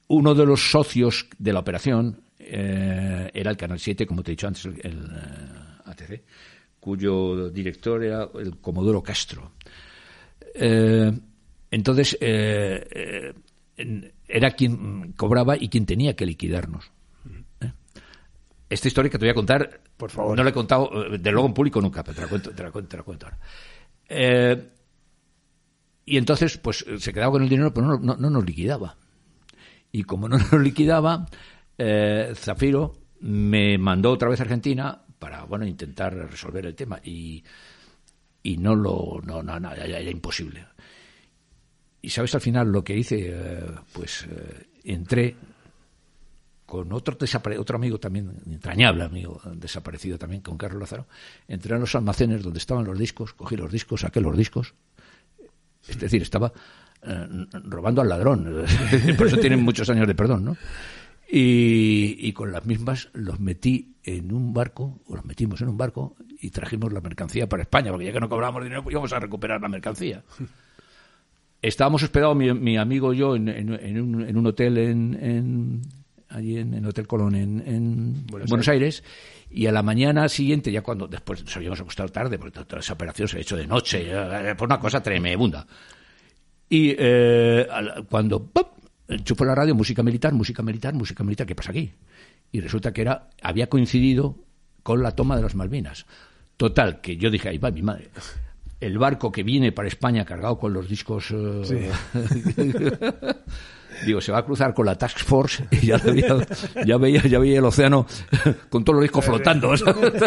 uno de los socios de la operación Eh, era el Canal siete, como te he dicho antes, el, el uh, A T C, cuyo director era el Comodoro Castro. Eh, entonces, eh, eh, era quien cobraba y quien tenía que liquidarnos. ¿Eh? Esta historia que te voy a contar, por favor, no la he contado, de luego en público nunca, pero te la cuento, te la cuento, te la cuento ahora. Eh, y entonces, pues se quedaba con el dinero, pero no, no, no nos liquidaba. Y como no nos liquidaba... Eh, Zafiro me mandó otra vez a Argentina para, bueno, intentar resolver el tema y, y no lo no, no, no era, era imposible. Y sabes al final lo que hice, eh, pues eh, entré con otro, desapare- otro amigo también, entrañable amigo, desaparecido también, con Carlos Lázaro. Entré en los almacenes donde estaban los discos, cogí los discos, saqué los discos, es decir, estaba eh, robando al ladrón. Por eso tienen muchos años de perdón, ¿no? Y, y con las mismas los metí en un barco, o los metimos en un barco, y trajimos la mercancía para España, porque ya que no cobrábamos dinero, pues íbamos a recuperar la mercancía. Estábamos hospedados, mi, mi amigo y yo, en, en, en, un, en un hotel en, en allí en el Hotel Colón, en, en Buenos, Buenos Aires. Aires, y a la mañana siguiente, ya cuando después nos habíamos acostado tarde, porque toda esa operación se ha hecho de noche, por una cosa tremenda. Y eh, cuando ¡pum!, enchufó la radio, música militar, música militar, música militar, ¿qué pasa aquí? Y resulta que era había coincidido con la toma de las Malvinas. Total, que yo dije, ahí va mi madre. El barco que viene para España cargado con los discos... Uh... Sí. Digo, se va a cruzar con la Task Force y ya, veía, ya, veía, ya veía el océano con todos los discos flotando, ¿sabes?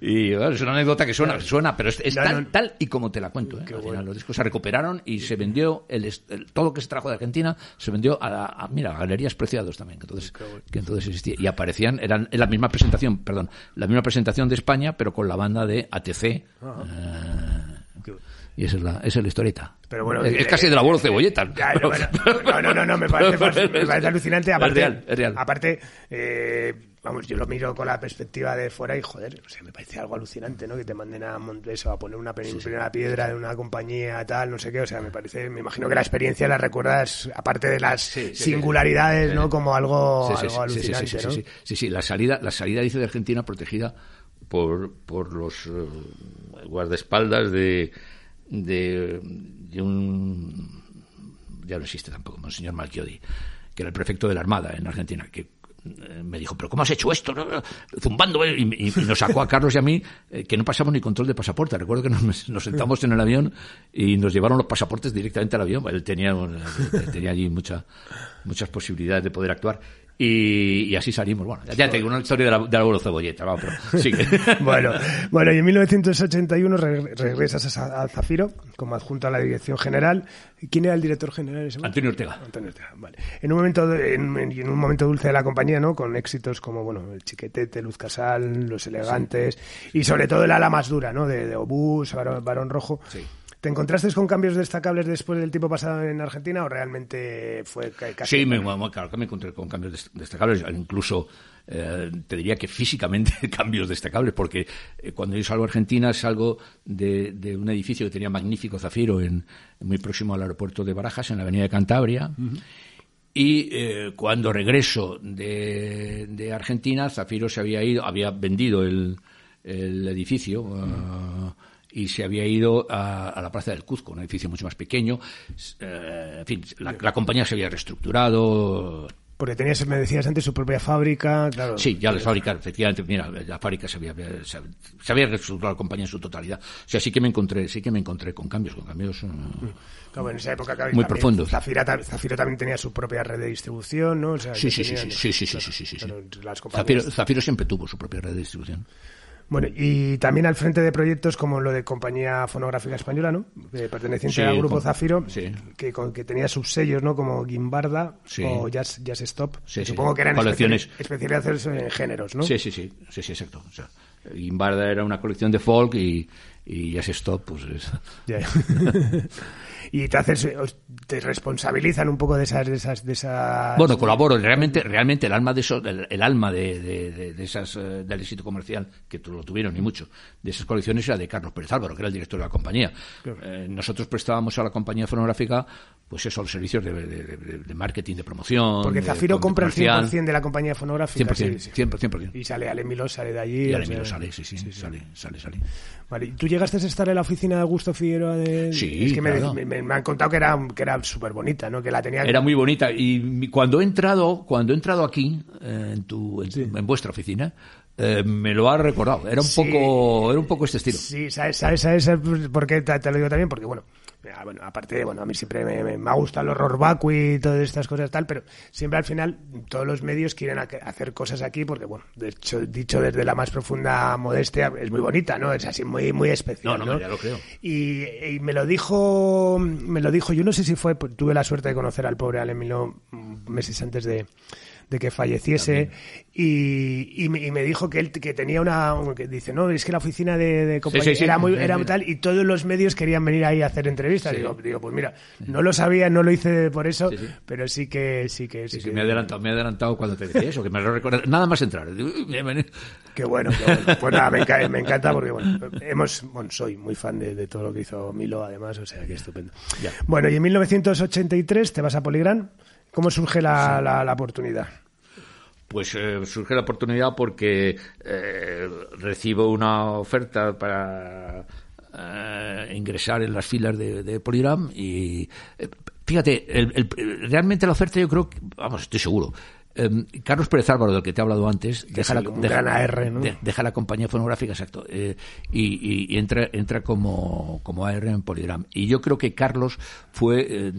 Y bueno, es una anécdota que suena, suena pero es, es no, tal, no. tal y como te la cuento, ¿eh? Al final, los discos se recuperaron y se vendió, el, el, todo lo que se trajo de Argentina se vendió a, a, mira, a galerías preciadas también, que entonces, que entonces existía. Y aparecían, eran en la misma presentación, perdón, la misma presentación de España, pero con la banda de A T C. Ah. Eh, Qué bueno. Y esa es la, esa es la historieta. Pero bueno, es, es casi del abuelo Cebolletas. Pero... Bueno, no, no, no, no, me parece, me parece alucinante. Aparte, es real, es real. Aparte, eh, vamos, yo lo miro con la perspectiva de fuera y, joder, o sea, me parece algo alucinante, ¿no? Que te manden a Montes a poner una primera sí, sí. piedra en una compañía, tal, no sé qué. O sea, me parece, me imagino que la experiencia la recuerdas, aparte de las sí, sí, singularidades, sí, sí, ¿no? Como algo, sí, sí, algo alucinante, sí, sí, sí, ¿no? Sí, sí, sí, sí, la salida, la salida, dice, de Argentina protegida por, por los eh, guardaespaldas de... De, de un, ya no existe tampoco, monseñor Malchiodi, que era el prefecto de la Armada en Argentina, que eh, me dijo, pero ¿cómo has hecho esto? Zumbando, eh, y, y nos sacó a Carlos y a mí, eh, que no pasamos ni control de pasaporte. Recuerdo que nos, nos sentamos en el avión y nos llevaron los pasaportes directamente al avión. Él tenía, tenía allí mucha, muchas posibilidades de poder actuar. Y, y así salimos. Bueno, ya te digo, una historia de la, de la Bolo Cebolleta, vamos, pero sí. bueno, bueno, y en mil novecientos ochenta y uno re, regresas a, a Zafiro como adjunto a la dirección general. ¿Quién era el director general en ese momento? Antonio Ortega. Antonio Ortega, vale. En un momento, en, en un momento dulce de la compañía, ¿no? Con éxitos como, bueno, El Chiquetete, Luz Casal, Los Elegantes, sí. Y sobre todo el ala más dura, ¿no? De, de Obús, Barón, Barón Rojo. Sí. ¿Te encontraste con cambios destacables después del tiempo pasado en Argentina o realmente fue casi...? Sí, me, claro que me encontré con cambios destacables, incluso eh, te diría que físicamente cambios destacables, porque eh, cuando yo salgo a Argentina salgo de, de un edificio que tenía magnífico Zafiro, en, muy próximo al aeropuerto de Barajas, en la avenida de Cantabria, uh-huh. Y eh, cuando regreso de, de Argentina, Zafiro se había ido, había vendido el, el edificio... Uh-huh. Uh, y se había ido a, a la Plaza del Cuzco, un edificio mucho más pequeño. Eh, en fin, la, la compañía se había reestructurado. Porque tenías, me decías antes, su propia fábrica, claro. Sí, ya la fábrica, efectivamente, mira, la fábrica se había, se, se había reestructurado la compañía en su totalidad. O sea, sí que me encontré, sí que me encontré con cambios, con cambios... Claro, en esa época... Claro, muy también, profundos. Zafiro, Zafiro también tenía su propia red de distribución, ¿no? O sea, sí, sí, tenía, sí, sí, claro, sí, sí, sí, sí, sí. Compañías... Zafiro, Zafiro siempre tuvo su propia red de distribución. Bueno, y también al frente de proyectos como lo de Compañía Fonográfica Española, ¿no? Eh, perteneciente sí, al grupo con, Zafiro, sí. que, que tenía subsellos, ¿no? Como Guimbarda sí. o Jazz, Jazz Stop. Sí, supongo sí, que eran colecciones especializadas en géneros, ¿no? Sí, sí, sí, sí, sí, exacto. O sea, Guimbarda era una colección de folk y, y Jazz Stop, pues... Es... Yeah. Y te haces, te responsabilizan un poco de esas, de esas, de esas... Bueno, colaboro, realmente, realmente el alma de eso, el, el alma de, de, de esas, del éxito comercial, que lo tuvieron y mucho, de esas colecciones era de Carlos Pérez Álvaro, que era el director de la compañía. Claro. Eh, nosotros prestábamos a la compañía fonográfica, pues eso, los servicios de, de, de, de marketing, de promoción. Porque Zafiro de, compra el cien por ciento de la compañía fonográfica. cien por ciento, sí, sí. cien por ciento. Y sale Ale Milhaud, sale de allí. Y Ale Milhaud sale, sí, sí, sí, sí, sale, sale, sale. Vale, ¿y tú llegaste a estar en la oficina de Augusto Figueroa? De... Sí, es que claro. me, me, me han contado que era que era súper bonita, ¿no? Que la tenía... Era muy bonita. Y cuando he entrado, cuando he entrado aquí, eh, en tu, en, sí. en vuestra oficina, eh, me lo ha recordado. Era un sí. poco, era un poco este estilo. Sí, sabes, sabes, sabes por qué te, te lo digo también, porque bueno. Bueno, aparte, bueno, a mí siempre me, me, me ha gustado el horror vacui y todas estas cosas tal, pero siempre al final todos los medios quieren a, hacer cosas aquí porque, bueno, de hecho, dicho desde la más profunda modestia, es muy bonita, ¿no? Es así muy, muy especial. No, no, ¿no? Ya lo creo. Y, y me lo dijo, me lo dijo, yo no sé si fue, tuve la suerte de conocer al pobre Alain Milhaud meses antes de... de que falleciese y, y, me, y me dijo que él que tenía una... Que dice, no, es que la oficina de, de compañía sí, sí, sí, era muy era tal y todos los medios querían venir ahí a hacer entrevistas. Sí. Digo, digo, pues mira, no lo sabía, no lo hice por eso, sí, sí. pero sí que... sí que, sí sí, que... Me, he adelantado, me he adelantado cuando te decía eso, que me lo recordé. Nada más entrar. Qué bueno, qué bueno. Pues nada, me, enc- me encanta porque, bueno, hemos, bueno soy muy fan de, de todo lo que hizo Milo, además, o sea, que estupendo. Ya. Bueno, y en mil novecientos ochenta y tres te vas a Polygram. ¿Cómo surge la, la, la oportunidad? Pues eh, surge la oportunidad porque eh, recibo una oferta para eh, ingresar en las filas de, de Polygram y eh, fíjate, el, el, realmente la oferta yo creo, que, vamos, estoy seguro, eh, Carlos Pérez Álvaro, del que te he hablado antes, deja, la, deja, la, A R, ¿no? de, deja la compañía fonográfica, exacto, eh, y, y, y entra, entra como, como A R en Polygram. Y yo creo que Carlos fue, eh,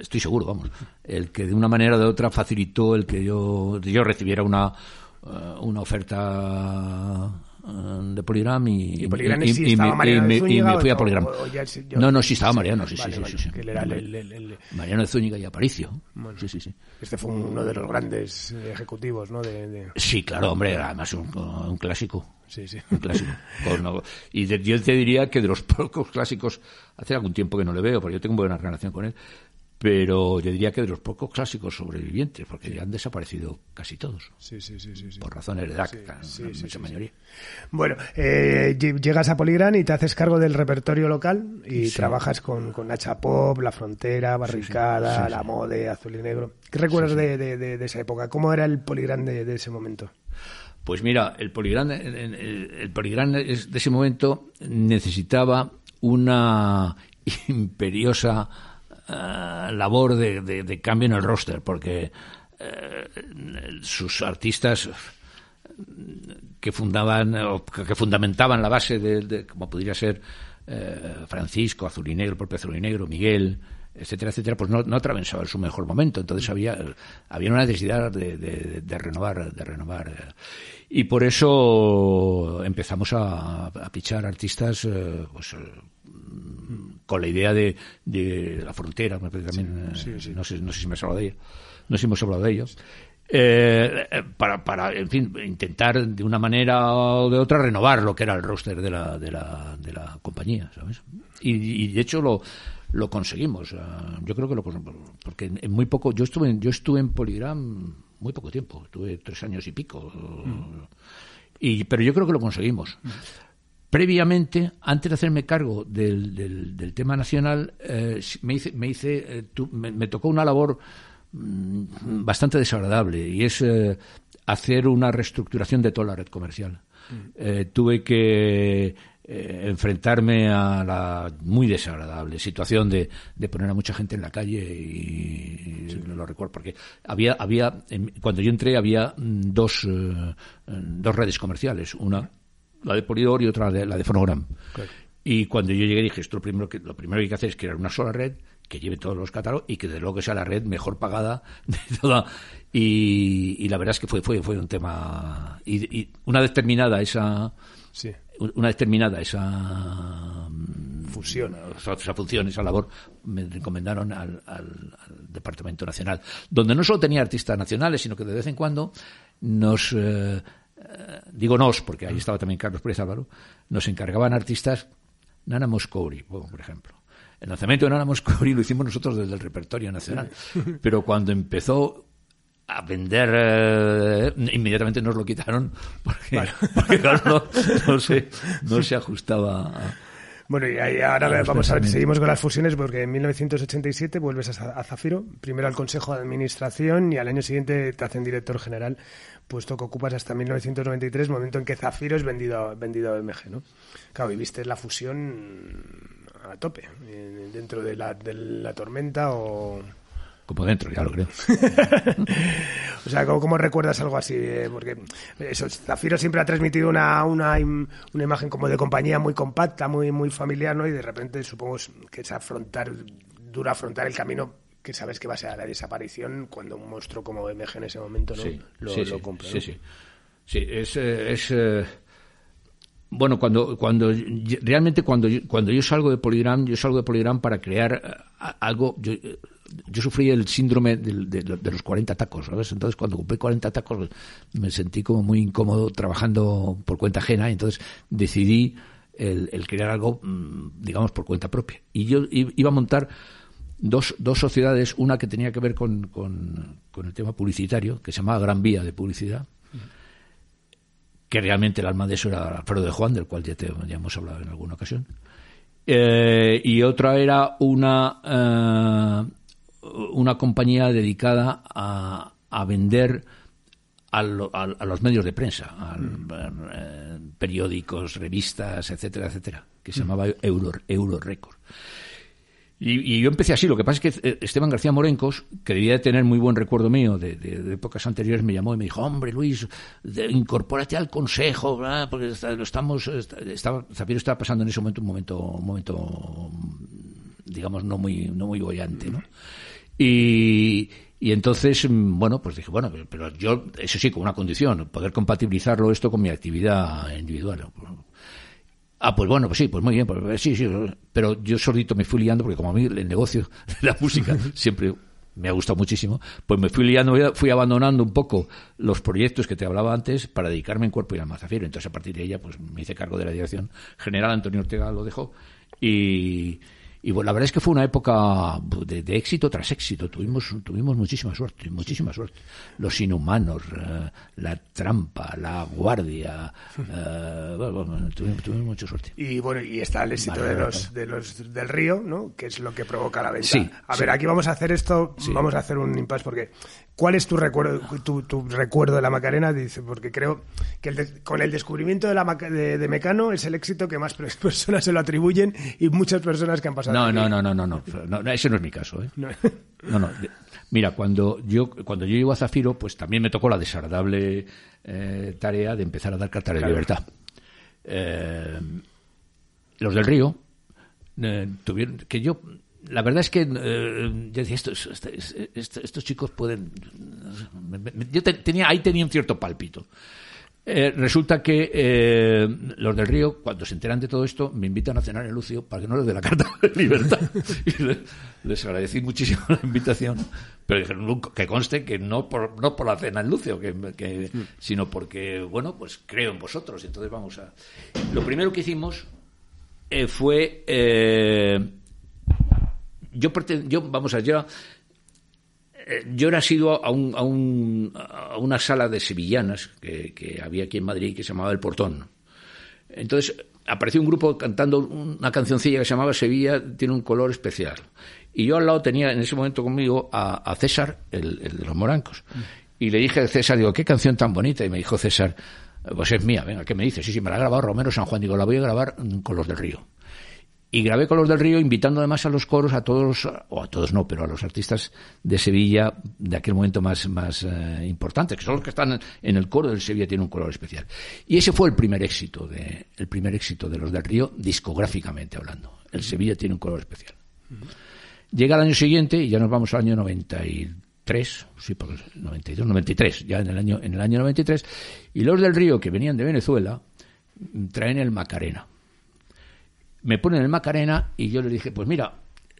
estoy seguro, vamos, el que de una manera o de otra facilitó el que yo, yo recibiera una, uh, una oferta... de Polygram y, y, Polygram y, sí, y, y, me, y me fui a Polygram. O, o ya, si, yo, no, no, sí estaba Mariano, sí, vale, sí, vale, sí, sí, sí. El, el, el, el... Mariano de Zúñiga y Aparicio. Bueno, sí, sí, sí. Este fue uno de los grandes ejecutivos, ¿no? De, de... Sí, claro, hombre, además un, un clásico. Sí, sí. Un clásico. Con, y de, yo te diría que de los pocos clásicos, hace algún tiempo que no le veo, porque yo tengo buena relación con él, pero yo diría que de los pocos clásicos sobrevivientes, porque sí. ya han desaparecido casi todos, sí, sí, sí, sí, sí. por razones de edad, sí, sí, la sí, mucha sí, mayoría. Sí. Bueno, eh, llegas a Polygram y te haces cargo del repertorio local y sí. trabajas con, con Hacha Pop, La Frontera, Barricada, sí, sí. Sí, sí. La Mode, Azul y Negro. ¿Qué recuerdas sí, sí. De, de, de esa época? ¿Cómo era el Polygram de, de ese momento? Pues mira, el Polygram, el, el, el Polygram de ese momento necesitaba una imperiosa... labor de, de, de cambio en el roster, porque eh, sus artistas que fundaban o que fundamentaban la base de, de como podría ser eh, Francisco, Azul y Negro, el propio Azul y Negro, Miguel, etcétera, etcétera, pues no, no atravesaba su mejor momento, entonces había había una necesidad de, de, de renovar, de renovar, y por eso empezamos a, a pichar artistas, eh, pues con la idea de, de La Frontera, también, sí, sí, sí. No, sé, no sé si me has hablado de ella, no sé si hemos hablado de ellos, eh, para, para, en fin, intentar de una manera o de otra renovar lo que era el roster de la, de la, de la compañía, ¿sabes? Y, y de hecho lo, lo conseguimos, yo creo que lo conseguimos, porque en muy poco, yo estuve, yo estuve en Polygram muy poco tiempo, estuve tres años y pico, mm. y, pero yo creo que lo conseguimos. Mm. Previamente, antes de hacerme cargo del, del, del tema nacional, eh, me hice, me, hice, eh, tu, me, me tocó una labor mmm, bastante desagradable, y es eh, hacer una reestructuración de toda la red comercial. Mm. Eh, tuve que eh, enfrentarme a la muy desagradable situación de, de poner a mucha gente en la calle, y, y sí. no lo recuerdo, porque había, había cuando yo entré había dos, eh, dos redes comerciales, una... la de Polidor y otra de, la de Fonogram. Claro. Y cuando yo llegué dije, esto lo primero que lo primero que hay que hacer es crear una sola red que lleve todos los catálogos y que de luego que sea la red mejor pagada de toda. Y, y la verdad es que fue fue fue un tema. Y, y una vez terminada esa sí. una vez terminada esa fusión, esa, esa función, esa labor, me recomendaron al, al, al Departamento Nacional, donde no solo tenía artistas nacionales, sino que de vez en cuando nos eh, digo nos, porque ahí estaba también Carlos Pérez Álvaro, nos encargaban artistas Nana Mouskouri, bueno, por ejemplo. El lanzamiento de Nana Mouskouri lo hicimos nosotros desde el repertorio nacional, pero cuando empezó a vender, eh, inmediatamente nos lo quitaron, porque, vale. porque claro, no, no, se, no se ajustaba a... Bueno, y ahí ahora vamos a ver, seguimos con las fusiones, porque en mil novecientos ochenta y siete vuelves a, a Zafiro, primero al Consejo de Administración y al año siguiente te hacen director general, puesto que ocupas hasta mil novecientos noventa y tres, momento en que Zafiro es vendido, vendido a M G, ¿no? Claro, viviste la fusión a tope, dentro de la, de la tormenta o... Como dentro, ya lo creo. O sea, ¿cómo, ¿cómo recuerdas algo así? Porque eso, Zafiro siempre ha transmitido una, una, una imagen como de compañía muy compacta, muy, muy familiar, ¿no? Y de repente supongo que es afrontar, duro afrontar el camino que sabes que va a ser la desaparición cuando un monstruo como M G en ese momento, ¿no? Sí, lo, sí, lo compra, sí, ¿no? Sí, sí. Sí, es... es eh... Bueno, cuando cuando realmente cuando yo, cuando yo salgo de Polygram, yo salgo de Polygram para crear algo, yo, yo sufrí el síndrome de, de, de los cuarenta tacos, ¿sabes? Entonces, cuando compré cuarenta tacos, me sentí como muy incómodo trabajando por cuenta ajena, y entonces decidí el, el crear algo, digamos, por cuenta propia. Y yo iba a montar dos, dos sociedades, una que tenía que ver con, con, con el tema publicitario, que se llamaba Gran Vía de Publicidad, que realmente el alma de eso era Alfredo de Juan, del cual ya, te, ya hemos hablado en alguna ocasión. Eh, y otra era una, eh, una compañía dedicada a, a vender a, lo, a, a los medios de prensa, a, a, a periódicos, revistas, etcétera, etcétera, que se llamaba Euro, Euro Record. Y, y yo empecé así. Lo que pasa es que Esteban García Morencos, que debía de tener muy buen recuerdo mío de, de, de épocas anteriores, me llamó y me dijo: hombre, Luis, de, incorpórate al consejo, ¿verdad? Porque está, lo estamos, está, estaba, Zafiro estaba pasando en ese momento un momento, un momento, digamos, no muy, no muy bollante, ¿no? Y, y entonces, bueno, pues dije, bueno, pero yo, eso sí, con una condición, poder compatibilizarlo esto con mi actividad individual. Ah, pues bueno, pues sí, pues muy bien, pues sí, sí. Pero yo sordito me fui liando, porque como a mí el negocio de la música siempre me ha gustado muchísimo, pues me fui liando, fui abandonando un poco los proyectos que te hablaba antes para dedicarme en cuerpo y alma a Zafiro. Entonces, a partir de ella, pues me hice cargo de la dirección general. Antonio Ortega lo dejó. Y, y bueno, la verdad es que fue una época de, de éxito tras éxito. Tuvimos, tuvimos muchísima suerte, muchísima suerte. Los Inhumanos, eh, La Trampa, La Guardia, eh, bueno, bueno, tuvimos, tuvimos mucha suerte. Y bueno, y está el éxito vale, de los, de los del Río, ¿no? Que es lo que provoca la venta. Sí, a sí. ver, aquí vamos a hacer esto, sí. vamos a hacer un impasse, porque ¿cuál es tu recuerdo, tu, tu recuerdo de la Macarena? Dice, porque creo que el de, con el descubrimiento de, la, de, de Mecano es el éxito que más personas se lo atribuyen y muchas personas que han pasado. No, no, no, no, no, no, no, ese no es mi caso, ¿eh? No, no, no. Mira, cuando yo cuando yo llego a Zafiro, pues también me tocó la desagradable eh, tarea de empezar a dar cartas de libertad. Eh, los del Río eh, tuvieron que yo, la verdad es que eh, yo decía estos, estos, estos, estos chicos pueden, me, me, yo te, tenía ahí tenía un cierto pálpito. Eh, resulta que eh, los del Río, cuando se enteran de todo esto, me invitan a cenar en Lucio para que no les dé la carta de libertad. Y les, les agradecí muchísimo la invitación, pero dijeron que conste que no por, no por la cena en Lucio, que, que, sino porque, bueno, pues creo en vosotros. Entonces vamos a... Lo primero que hicimos eh, fue... Eh, yo, yo, vamos allá... Yo era asiduo a, un, a, un, a una sala de sevillanas que, que había aquí en Madrid, que se llamaba El Portón. Entonces apareció un grupo cantando una cancioncilla que se llamaba Sevilla tiene un color especial. Y yo al lado tenía en ese momento conmigo a, a César, el, el de los Morancos. Y le dije a César, digo, qué canción tan bonita. Y me dijo César, pues es mía, venga, ¿qué me dices? Sí, sí, me la ha grabado Romero San Juan. Digo, la voy a grabar con los del Río. Y grabé con los del Río, invitando además a los coros, a todos, o a todos no, pero a los artistas de Sevilla de aquel momento más, más eh, importantes, que son los que están en el coro del Sevilla tiene un color especial. Y ese fue el primer éxito de, el primer éxito de los del Río, discográficamente hablando. El Sevilla tiene un color especial. Llega el año siguiente, y ya nos vamos al año noventa y tres, sí, porque noventa y dos, noventa y tres, ya en el año, en el año noventa y tres, y los del Río, que venían de Venezuela, traen el Macarena. Me ponen el Macarena y yo le dije, pues mira,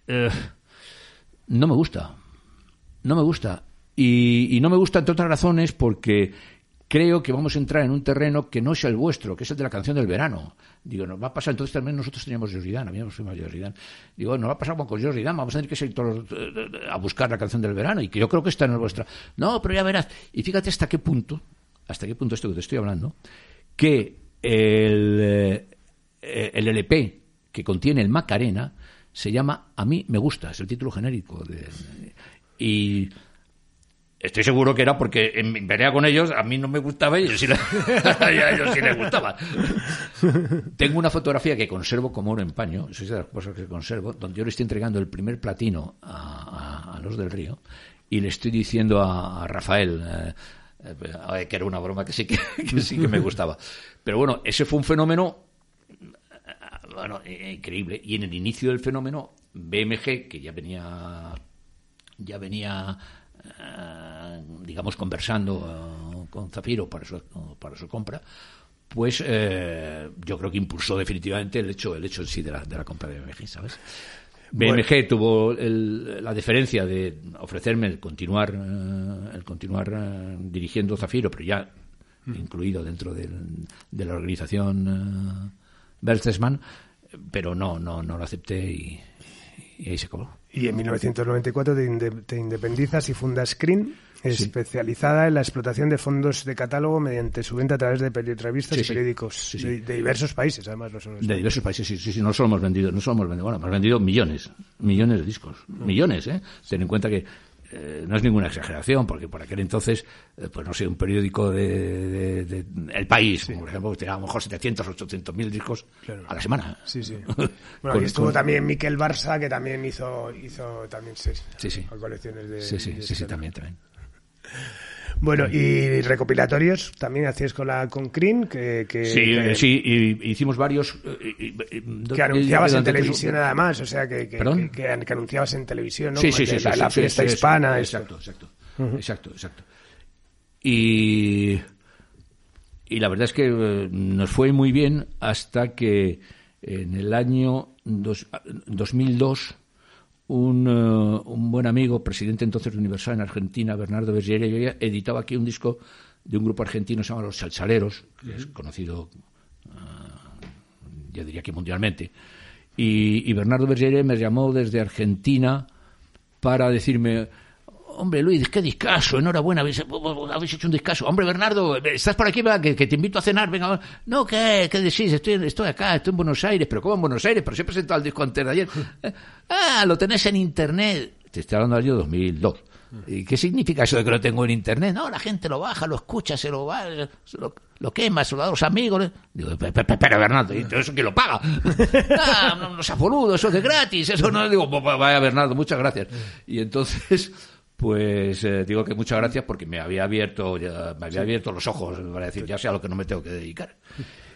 eh, no me gusta, no me gusta. Y, y no me gusta, entre otras razones, porque creo que vamos a entrar en un terreno que no es el vuestro, que es el de la canción del verano. Digo, nos va a pasar, entonces también nosotros teníamos Jordi Dan, habíamos firmado Jordi Dan. Digo, nos va a pasar con Jordi Dan, vamos a tener que salir todos a buscar la canción del verano, y que yo creo que esta no es vuestra. No, pero ya verás. Y fíjate hasta qué punto, hasta qué punto esto que te estoy hablando, que el, el L P que contiene el Macarena, se llama A mí me gusta, es el título genérico. De, y estoy seguro que era porque en mi pelea con ellos a mí no me gustaba y ellos sí, a ellos sí les gustaba. Tengo una fotografía que conservo como oro en paño, es de las cosas que conservo, donde yo le estoy entregando el primer platino a, a, a los del Río y le estoy diciendo a, a Rafael... Eh, eh, que era una broma que sí que, que sí que me gustaba. Pero bueno, ese fue un fenómeno... Bueno, increíble. Y en el inicio del fenómeno, B M G, que ya venía, ya venía eh, digamos, conversando eh, con Zafiro para su, para su compra, pues eh, yo creo que impulsó definitivamente el hecho el hecho en sí de la, de la compra de B M G, ¿sabes? B M G bueno. tuvo el, la deferencia de ofrecerme el continuar, el continuar dirigiendo Zafiro, pero ya mm. incluido dentro del, de la organización Bertelsmann, pero no, no, no lo acepté y, y ahí se acabó. Y en mil novecientos noventa y cuatro te, inde te independizas y fundas Screen, especializada sí. en la explotación de fondos de catálogo mediante su venta a través de revistas sí, y periódicos sí, sí. De, de diversos países, además. No solo de diversos países, sí, sí, sí, no solo hemos vendido, no solo hemos vendido, bueno, hemos vendido millones, millones de discos, millones, ¿eh? Ten en cuenta que eh, no es ninguna exageración, porque por aquel entonces, eh, pues no sé, un periódico de, de, de, de El País, sí. por ejemplo, tenía a lo mejor setecientos, ochocientos mil discos claro. a la semana. Sí, sí. Bueno, con, y estuvo con... también Miquel Barça, que también hizo, hizo también seis, sí, sí. colecciones de... Sí, sí, de sí, sí, también, también. Bueno, y recopilatorios también hacías con la con Crin que, que sí, que, sí, y hicimos varios y, y, y, que anunciabas en televisión eso. Además, o sea que que, que, que que anunciabas en televisión, ¿no? Sí, sí, sí, la, sí, la sí, fiesta sí, hispana, sí, exacto, exacto, uh-huh. exacto, exacto. Y y la verdad es que nos fue muy bien hasta que en el año dos, dos mil dos Un, uh, un buen amigo, presidente entonces de Universal en Argentina, Bernardo Bergeri, editaba aquí un disco de un grupo argentino que se llama Los Salsaleros, que uh-huh. es conocido, uh, yo diría que mundialmente. Y, y Bernardo Bergeri me llamó desde Argentina para decirme: hombre, Luis, qué discazo, enhorabuena, habéis, habéis hecho un discazo. Hombre, Bernardo, ¿estás por aquí? Que, que te invito a cenar, venga. No, ¿qué, qué decís? Estoy, estoy acá, estoy en Buenos Aires. ¿Pero cómo en Buenos Aires? Pero si he presentado el disco antes de ayer. Ah, lo tenés en internet. Te estoy hablando del año dos mil dos. ¿Y qué significa eso de que lo tengo en internet? No, la gente lo baja, lo escucha, se lo va, se lo, lo quema, se lo da a los amigos. Digo, espera, Bernardo, ¿y eso quién lo paga? Ah, no, no seas boludo, eso es de gratis, eso no. Digo, vaya, Bernardo, muchas gracias. Y entonces... Pues eh, digo que muchas gracias porque me había abierto ya, me había abierto los ojos para decir, ya sé a lo que no me tengo que dedicar.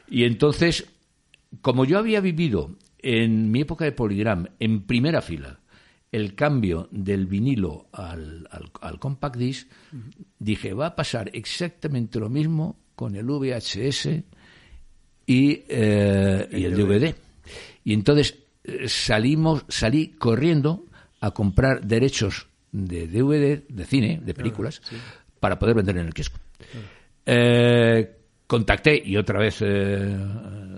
Y entonces, como yo había vivido en mi época de Polygram en primera fila el cambio del vinilo al, al, al compact disc, dije, va a pasar exactamente lo mismo con el V H S y, eh, y el D V D. Y entonces salimos salí corriendo a comprar derechos de D V D, de cine, de películas, claro, sí. para poder vender en el kiosco. Claro. Eh, contacté y otra vez... Eh,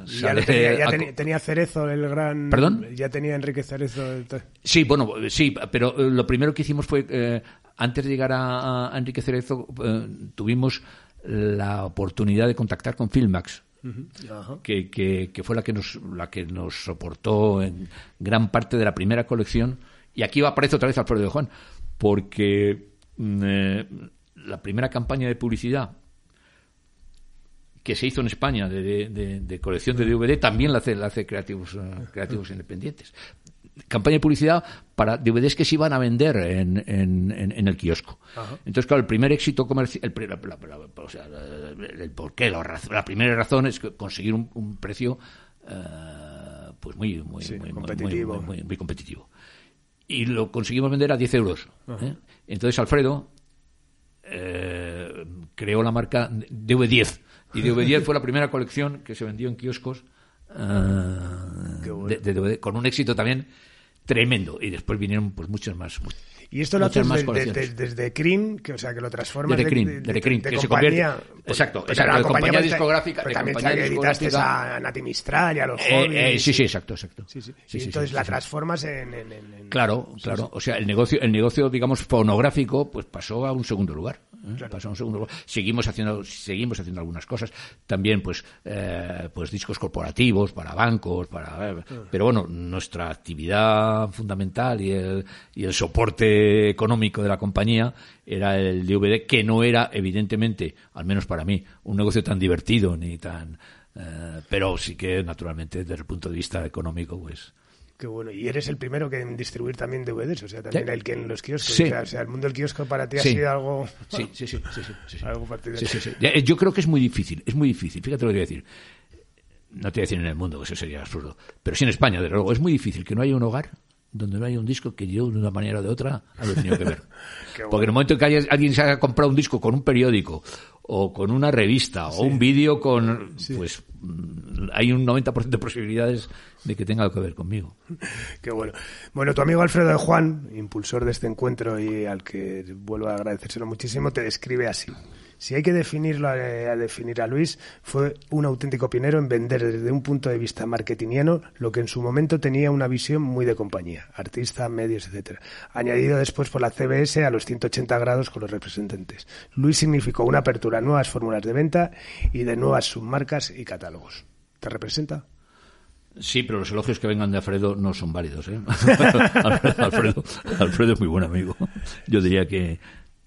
ya tenía, ya ten, tenía Cerezo el gran... ¿Perdón? Ya tenía Enrique Cerezo... El... Sí, bueno, sí, pero lo primero que hicimos fue, eh, antes de llegar a, a Enrique Cerezo, eh, tuvimos la oportunidad de contactar con Filmax, uh-huh. que, que, que fue la que nos, la que nos soportó en gran parte de la primera colección. Y aquí aparece otra vez Alfredo de Juan. Porque eh, la primera campaña de publicidad que se hizo en España de, de, de colección de D V D también la hace, la hace creativos, uh, creativos independientes. Campaña de publicidad para D V Ds que se iban a vender en, en, en, en el kiosco. Ajá. Entonces, claro, el primer éxito comercial, el, la, la, la, la, o sea, la, el porqué, la, la primera razón es conseguir un, un precio uh, pues muy, muy, sí, muy, competitivo. Muy, muy, muy, muy competitivo. Y lo conseguimos vender a diez euros. ¿eh? Entonces Alfredo eh, creó la marca D V diez. Y D V diez fue la primera colección que se vendió en kioscos uh, bueno. de, de D V D, con un éxito también tremendo. Y después vinieron pues muchas más. Y esto lo haces de, de, desde Crin, que o sea que lo transformas desde Crin, de, de, de, Crin, de, de que compañía, se convierte, exacto, pero exacto, de compañía, compañía discográfica, pero de también compañía que editaste a Nati Mistral y a los eh, jóvenes. Eh, sí, sí, exacto, exacto. Sí, sí. Sí, y sí, entonces sí, la sí, transformas sí. En, en, en claro, sí, claro, sí. O sea, el negocio, el negocio, digamos fonográfico, pues pasó a un segundo lugar. ¿eh? Claro. Pasó a un segundo lugar. Seguimos haciendo, seguimos haciendo algunas cosas, también pues, eh, pues discos corporativos para bancos, para, eh, claro. Pero bueno, nuestra actividad fundamental y el y el soporte económico de la compañía era el D V D, que no era evidentemente, al menos para mí, un negocio tan divertido ni tan eh, pero sí que naturalmente desde el punto de vista económico pues. Qué bueno, y eres el primero que en distribuir también D V Ds, o sea, también ¿sí? el que en los kioscos, sí. O sea, el mundo del kiosco para ti sí. Ha sido algo... Sí, sí, sí, sí, sí, sí, sí. Algo partidario. Sí, sí, sí. Yo creo que es muy difícil, es muy difícil, fíjate lo que voy a decir. No te voy a decir en el mundo, que eso sería absurdo, pero sí en España, desde luego, es muy difícil que no haya un hogar donde no hay un disco que yo, de una manera o de otra, haya tenido que ver. Bueno. Porque en el momento en que haya, alguien se haya comprado un disco con un periódico, o con una revista, sí. o un vídeo con... Sí. Pues hay un noventa por ciento de posibilidades de que tenga algo que ver conmigo. Qué bueno. Bueno, tu amigo Alfredo de Juan, impulsor de este encuentro y al que vuelvo a agradecérselo muchísimo, te describe así. Si hay que definirlo, eh, a definir a Luis, fue un auténtico pionero en vender desde un punto de vista marketingiano lo que en su momento tenía una visión muy de compañía, artista, medios, etcétera. Añadido después por la C B S a los ciento ochenta grados con los representantes. Luis significó una apertura a nuevas fórmulas de venta y de nuevas submarcas y catálogos. ¿Te representa? Sí, pero los elogios que vengan de Alfredo no son válidos, ¿eh? Alfredo, Alfredo, Alfredo es muy buen amigo. Yo diría que...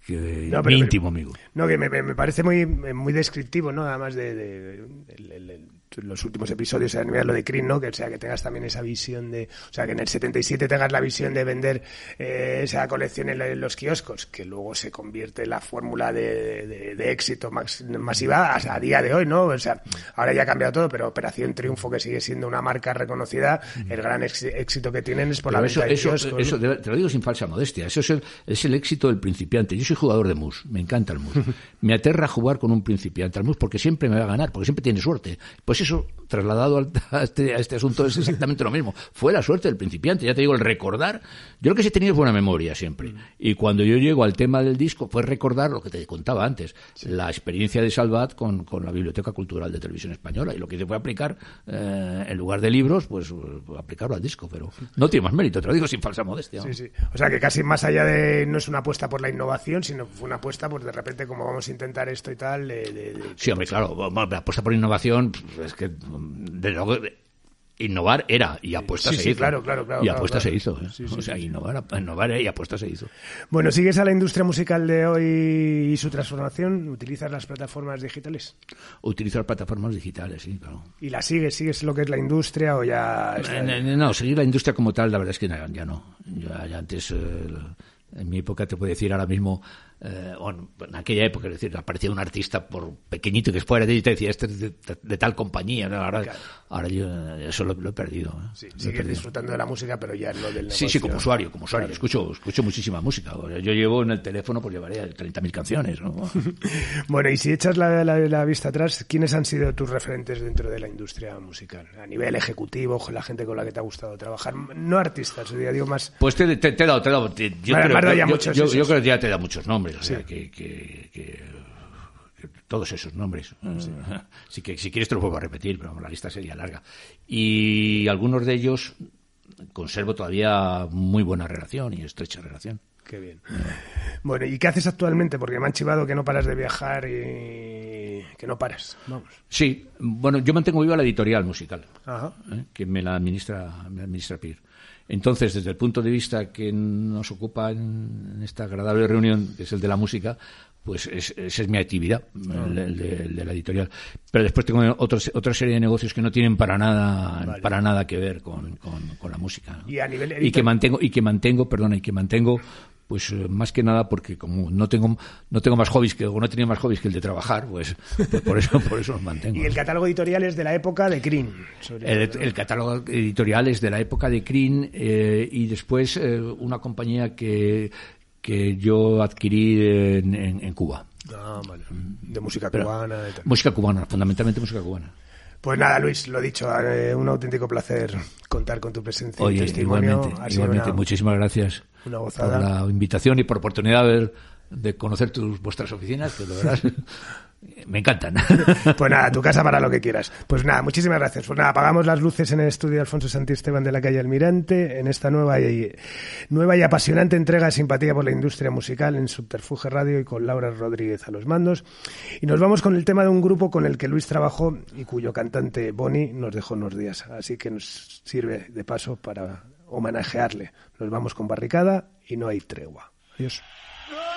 No, pero, íntimo amigo. No, que me, me parece muy, muy descriptivo, ¿no? Además de, de, de, de, de los últimos episodios, a nivel lo de Cream, ¿no? Que, o sea, que tengas también esa visión de... O sea, que en el setenta y siete tengas la visión de vender eh, esa colección en, en los kioscos, que luego se convierte en la fórmula de, de, de éxito mas, masiva hasta a día de hoy, ¿no? O sea, ahora ya ha cambiado todo, pero Operación Triunfo, que sigue siendo una marca reconocida, el gran ex, éxito que tienen es por pero la eso, venta de eso, kioscos, eso, ¿no? Te lo digo sin falsa modestia, eso es el, es el éxito del principiante. Yo soy jugador de mus, me encanta el mus. Me aterra jugar con un principiante al mus porque siempre me va a ganar, porque siempre tiene suerte. Pues eso, trasladado a este, a este asunto, es exactamente lo mismo. Fue la suerte del principiante, ya te digo, el recordar. Yo lo que sí he tenido es buena memoria siempre. Y cuando yo llego al tema del disco, fue recordar lo que te contaba antes, sí. la experiencia de Salvat con, con la Biblioteca Cultural de Televisión Española. Y lo que hice fue aplicar, eh, en lugar de libros, pues aplicarlo al disco. Pero no tiene más mérito, te lo digo sin falsa modestia, ¿no? Sí, sí. O sea, que casi más allá de... No es una apuesta por la innovación, sino fue una apuesta, pues de repente, como vamos a intentar esto y tal... De, de, de... Sí, hombre, claro, la apuesta por innovación... Es que, desde luego, innovar era y apuesta sí, se sí, hizo. Claro, claro, claro, y apuesta claro, claro. se hizo. ¿eh? Sí, sí, o sea, sí, sí. Innovar, innovar y apuesta se hizo. Bueno, ¿sigues a la industria musical de hoy y su transformación? ¿Utilizas las plataformas digitales? Utilizar plataformas digitales, sí, claro. ¿Y la sigues? ¿Sigues lo que es la industria o ya...? Está... No, no, no, seguir la industria como tal, la verdad es que ya, ya no. Ya, ya antes... Eh, en mi época te puedo decir ahora mismo, eh, bueno, en aquella época, es decir, aparecía un artista por pequeñito que fuera de y te decía, este es de, de, de tal compañía, ¿no? Ahora, claro. ahora yo eso lo, lo he perdido. ¿eh? Sí, lo sigues he perdido. Disfrutando de la música, pero ya lo del negocio. Sí, sí, como usuario, como usuario. Claro. Escucho, escucho muchísima música. Yo llevo en el teléfono, pues llevaré treinta mil canciones, ¿no? Bueno, y si echas la, la, la vista atrás, ¿quiénes han sido tus referentes dentro de la industria musical? A nivel ejecutivo, la gente con la que te ha gustado trabajar, no artistas, digo más... Pues te he te, te dado, te he dado... Te, yo vale, creo, Yo, yo, muchos, yo, yo creo que ya te da muchos nombres, sí. o sea, que, que, que, que todos esos nombres. Sí. Así que si quieres te lo vuelvo a repetir, pero la lista sería larga. Y algunos de ellos conservo todavía muy buena relación y estrecha relación. Qué bien. Bueno, ¿y qué haces actualmente? Porque me han chivado que no paras de viajar y que no paras. Vamos. Sí, bueno, yo mantengo viva la editorial musical, Ajá. ¿eh? que me la administra, me administra P I R. Entonces, desde el punto de vista que nos ocupa en esta agradable reunión, que es el de la música, pues es, esa es mi actividad, ah, el, el, de, el de la editorial. Pero después tengo otros, otra serie de negocios que no tienen para nada vale. para nada que ver con, con, con la música, ¿no? Y a nivel editorial... y que mantengo y que mantengo, perdona, y que mantengo pues más que nada porque como no tengo no tengo más hobbies que o no tenía más hobbies que el de trabajar, pues, pues por eso por eso los mantengo. Y el catálogo editorial es de la época de Cream. El, el catálogo editorial es de la época de Cream eh, y después eh, una compañía que que yo adquirí en, en, en Cuba. Ah, vale. De música cubana. Pero, de tal. Música cubana, fundamentalmente música cubana. Pues nada, Luis, lo dicho, eh, un auténtico placer contar con tu presencia. Oye, y testimonio. Igualmente, ha sido igualmente. Una, muchísimas gracias una gozada. Por la invitación y por la oportunidad de, ver, de conocer tus vuestras oficinas, que de verdad me encantan. Pues nada, tu casa para lo que quieras. Pues nada, muchísimas gracias. Pues nada, apagamos las luces en el estudio Alfonso Santisteban de la calle Almirante en esta nueva y, nueva y apasionante entrega de simpatía por la industria musical en Subterfuge Radio y con Laura Rodríguez a los mandos. Y nos vamos con el tema de un grupo con el que Luis trabajó y cuyo cantante Boni nos dejó unos días. Así que nos sirve de paso para homenajearle. Nos vamos con Barricada y No hay tregua. Adiós. ¡Gracias!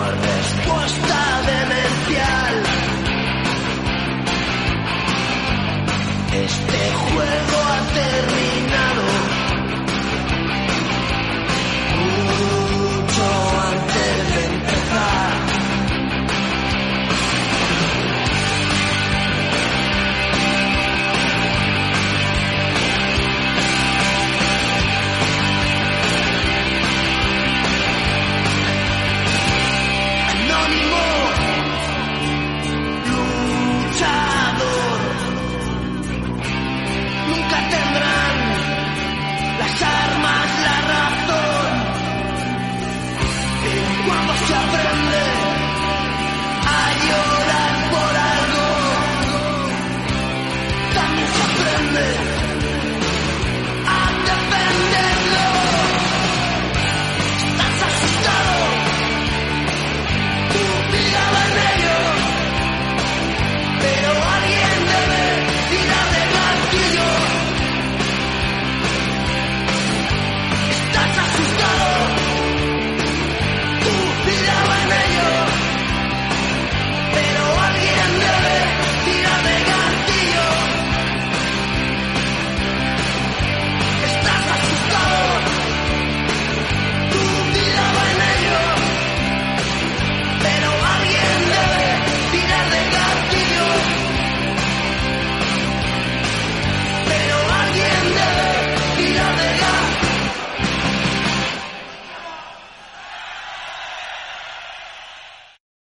respuesta demencial. Este juego aterrador.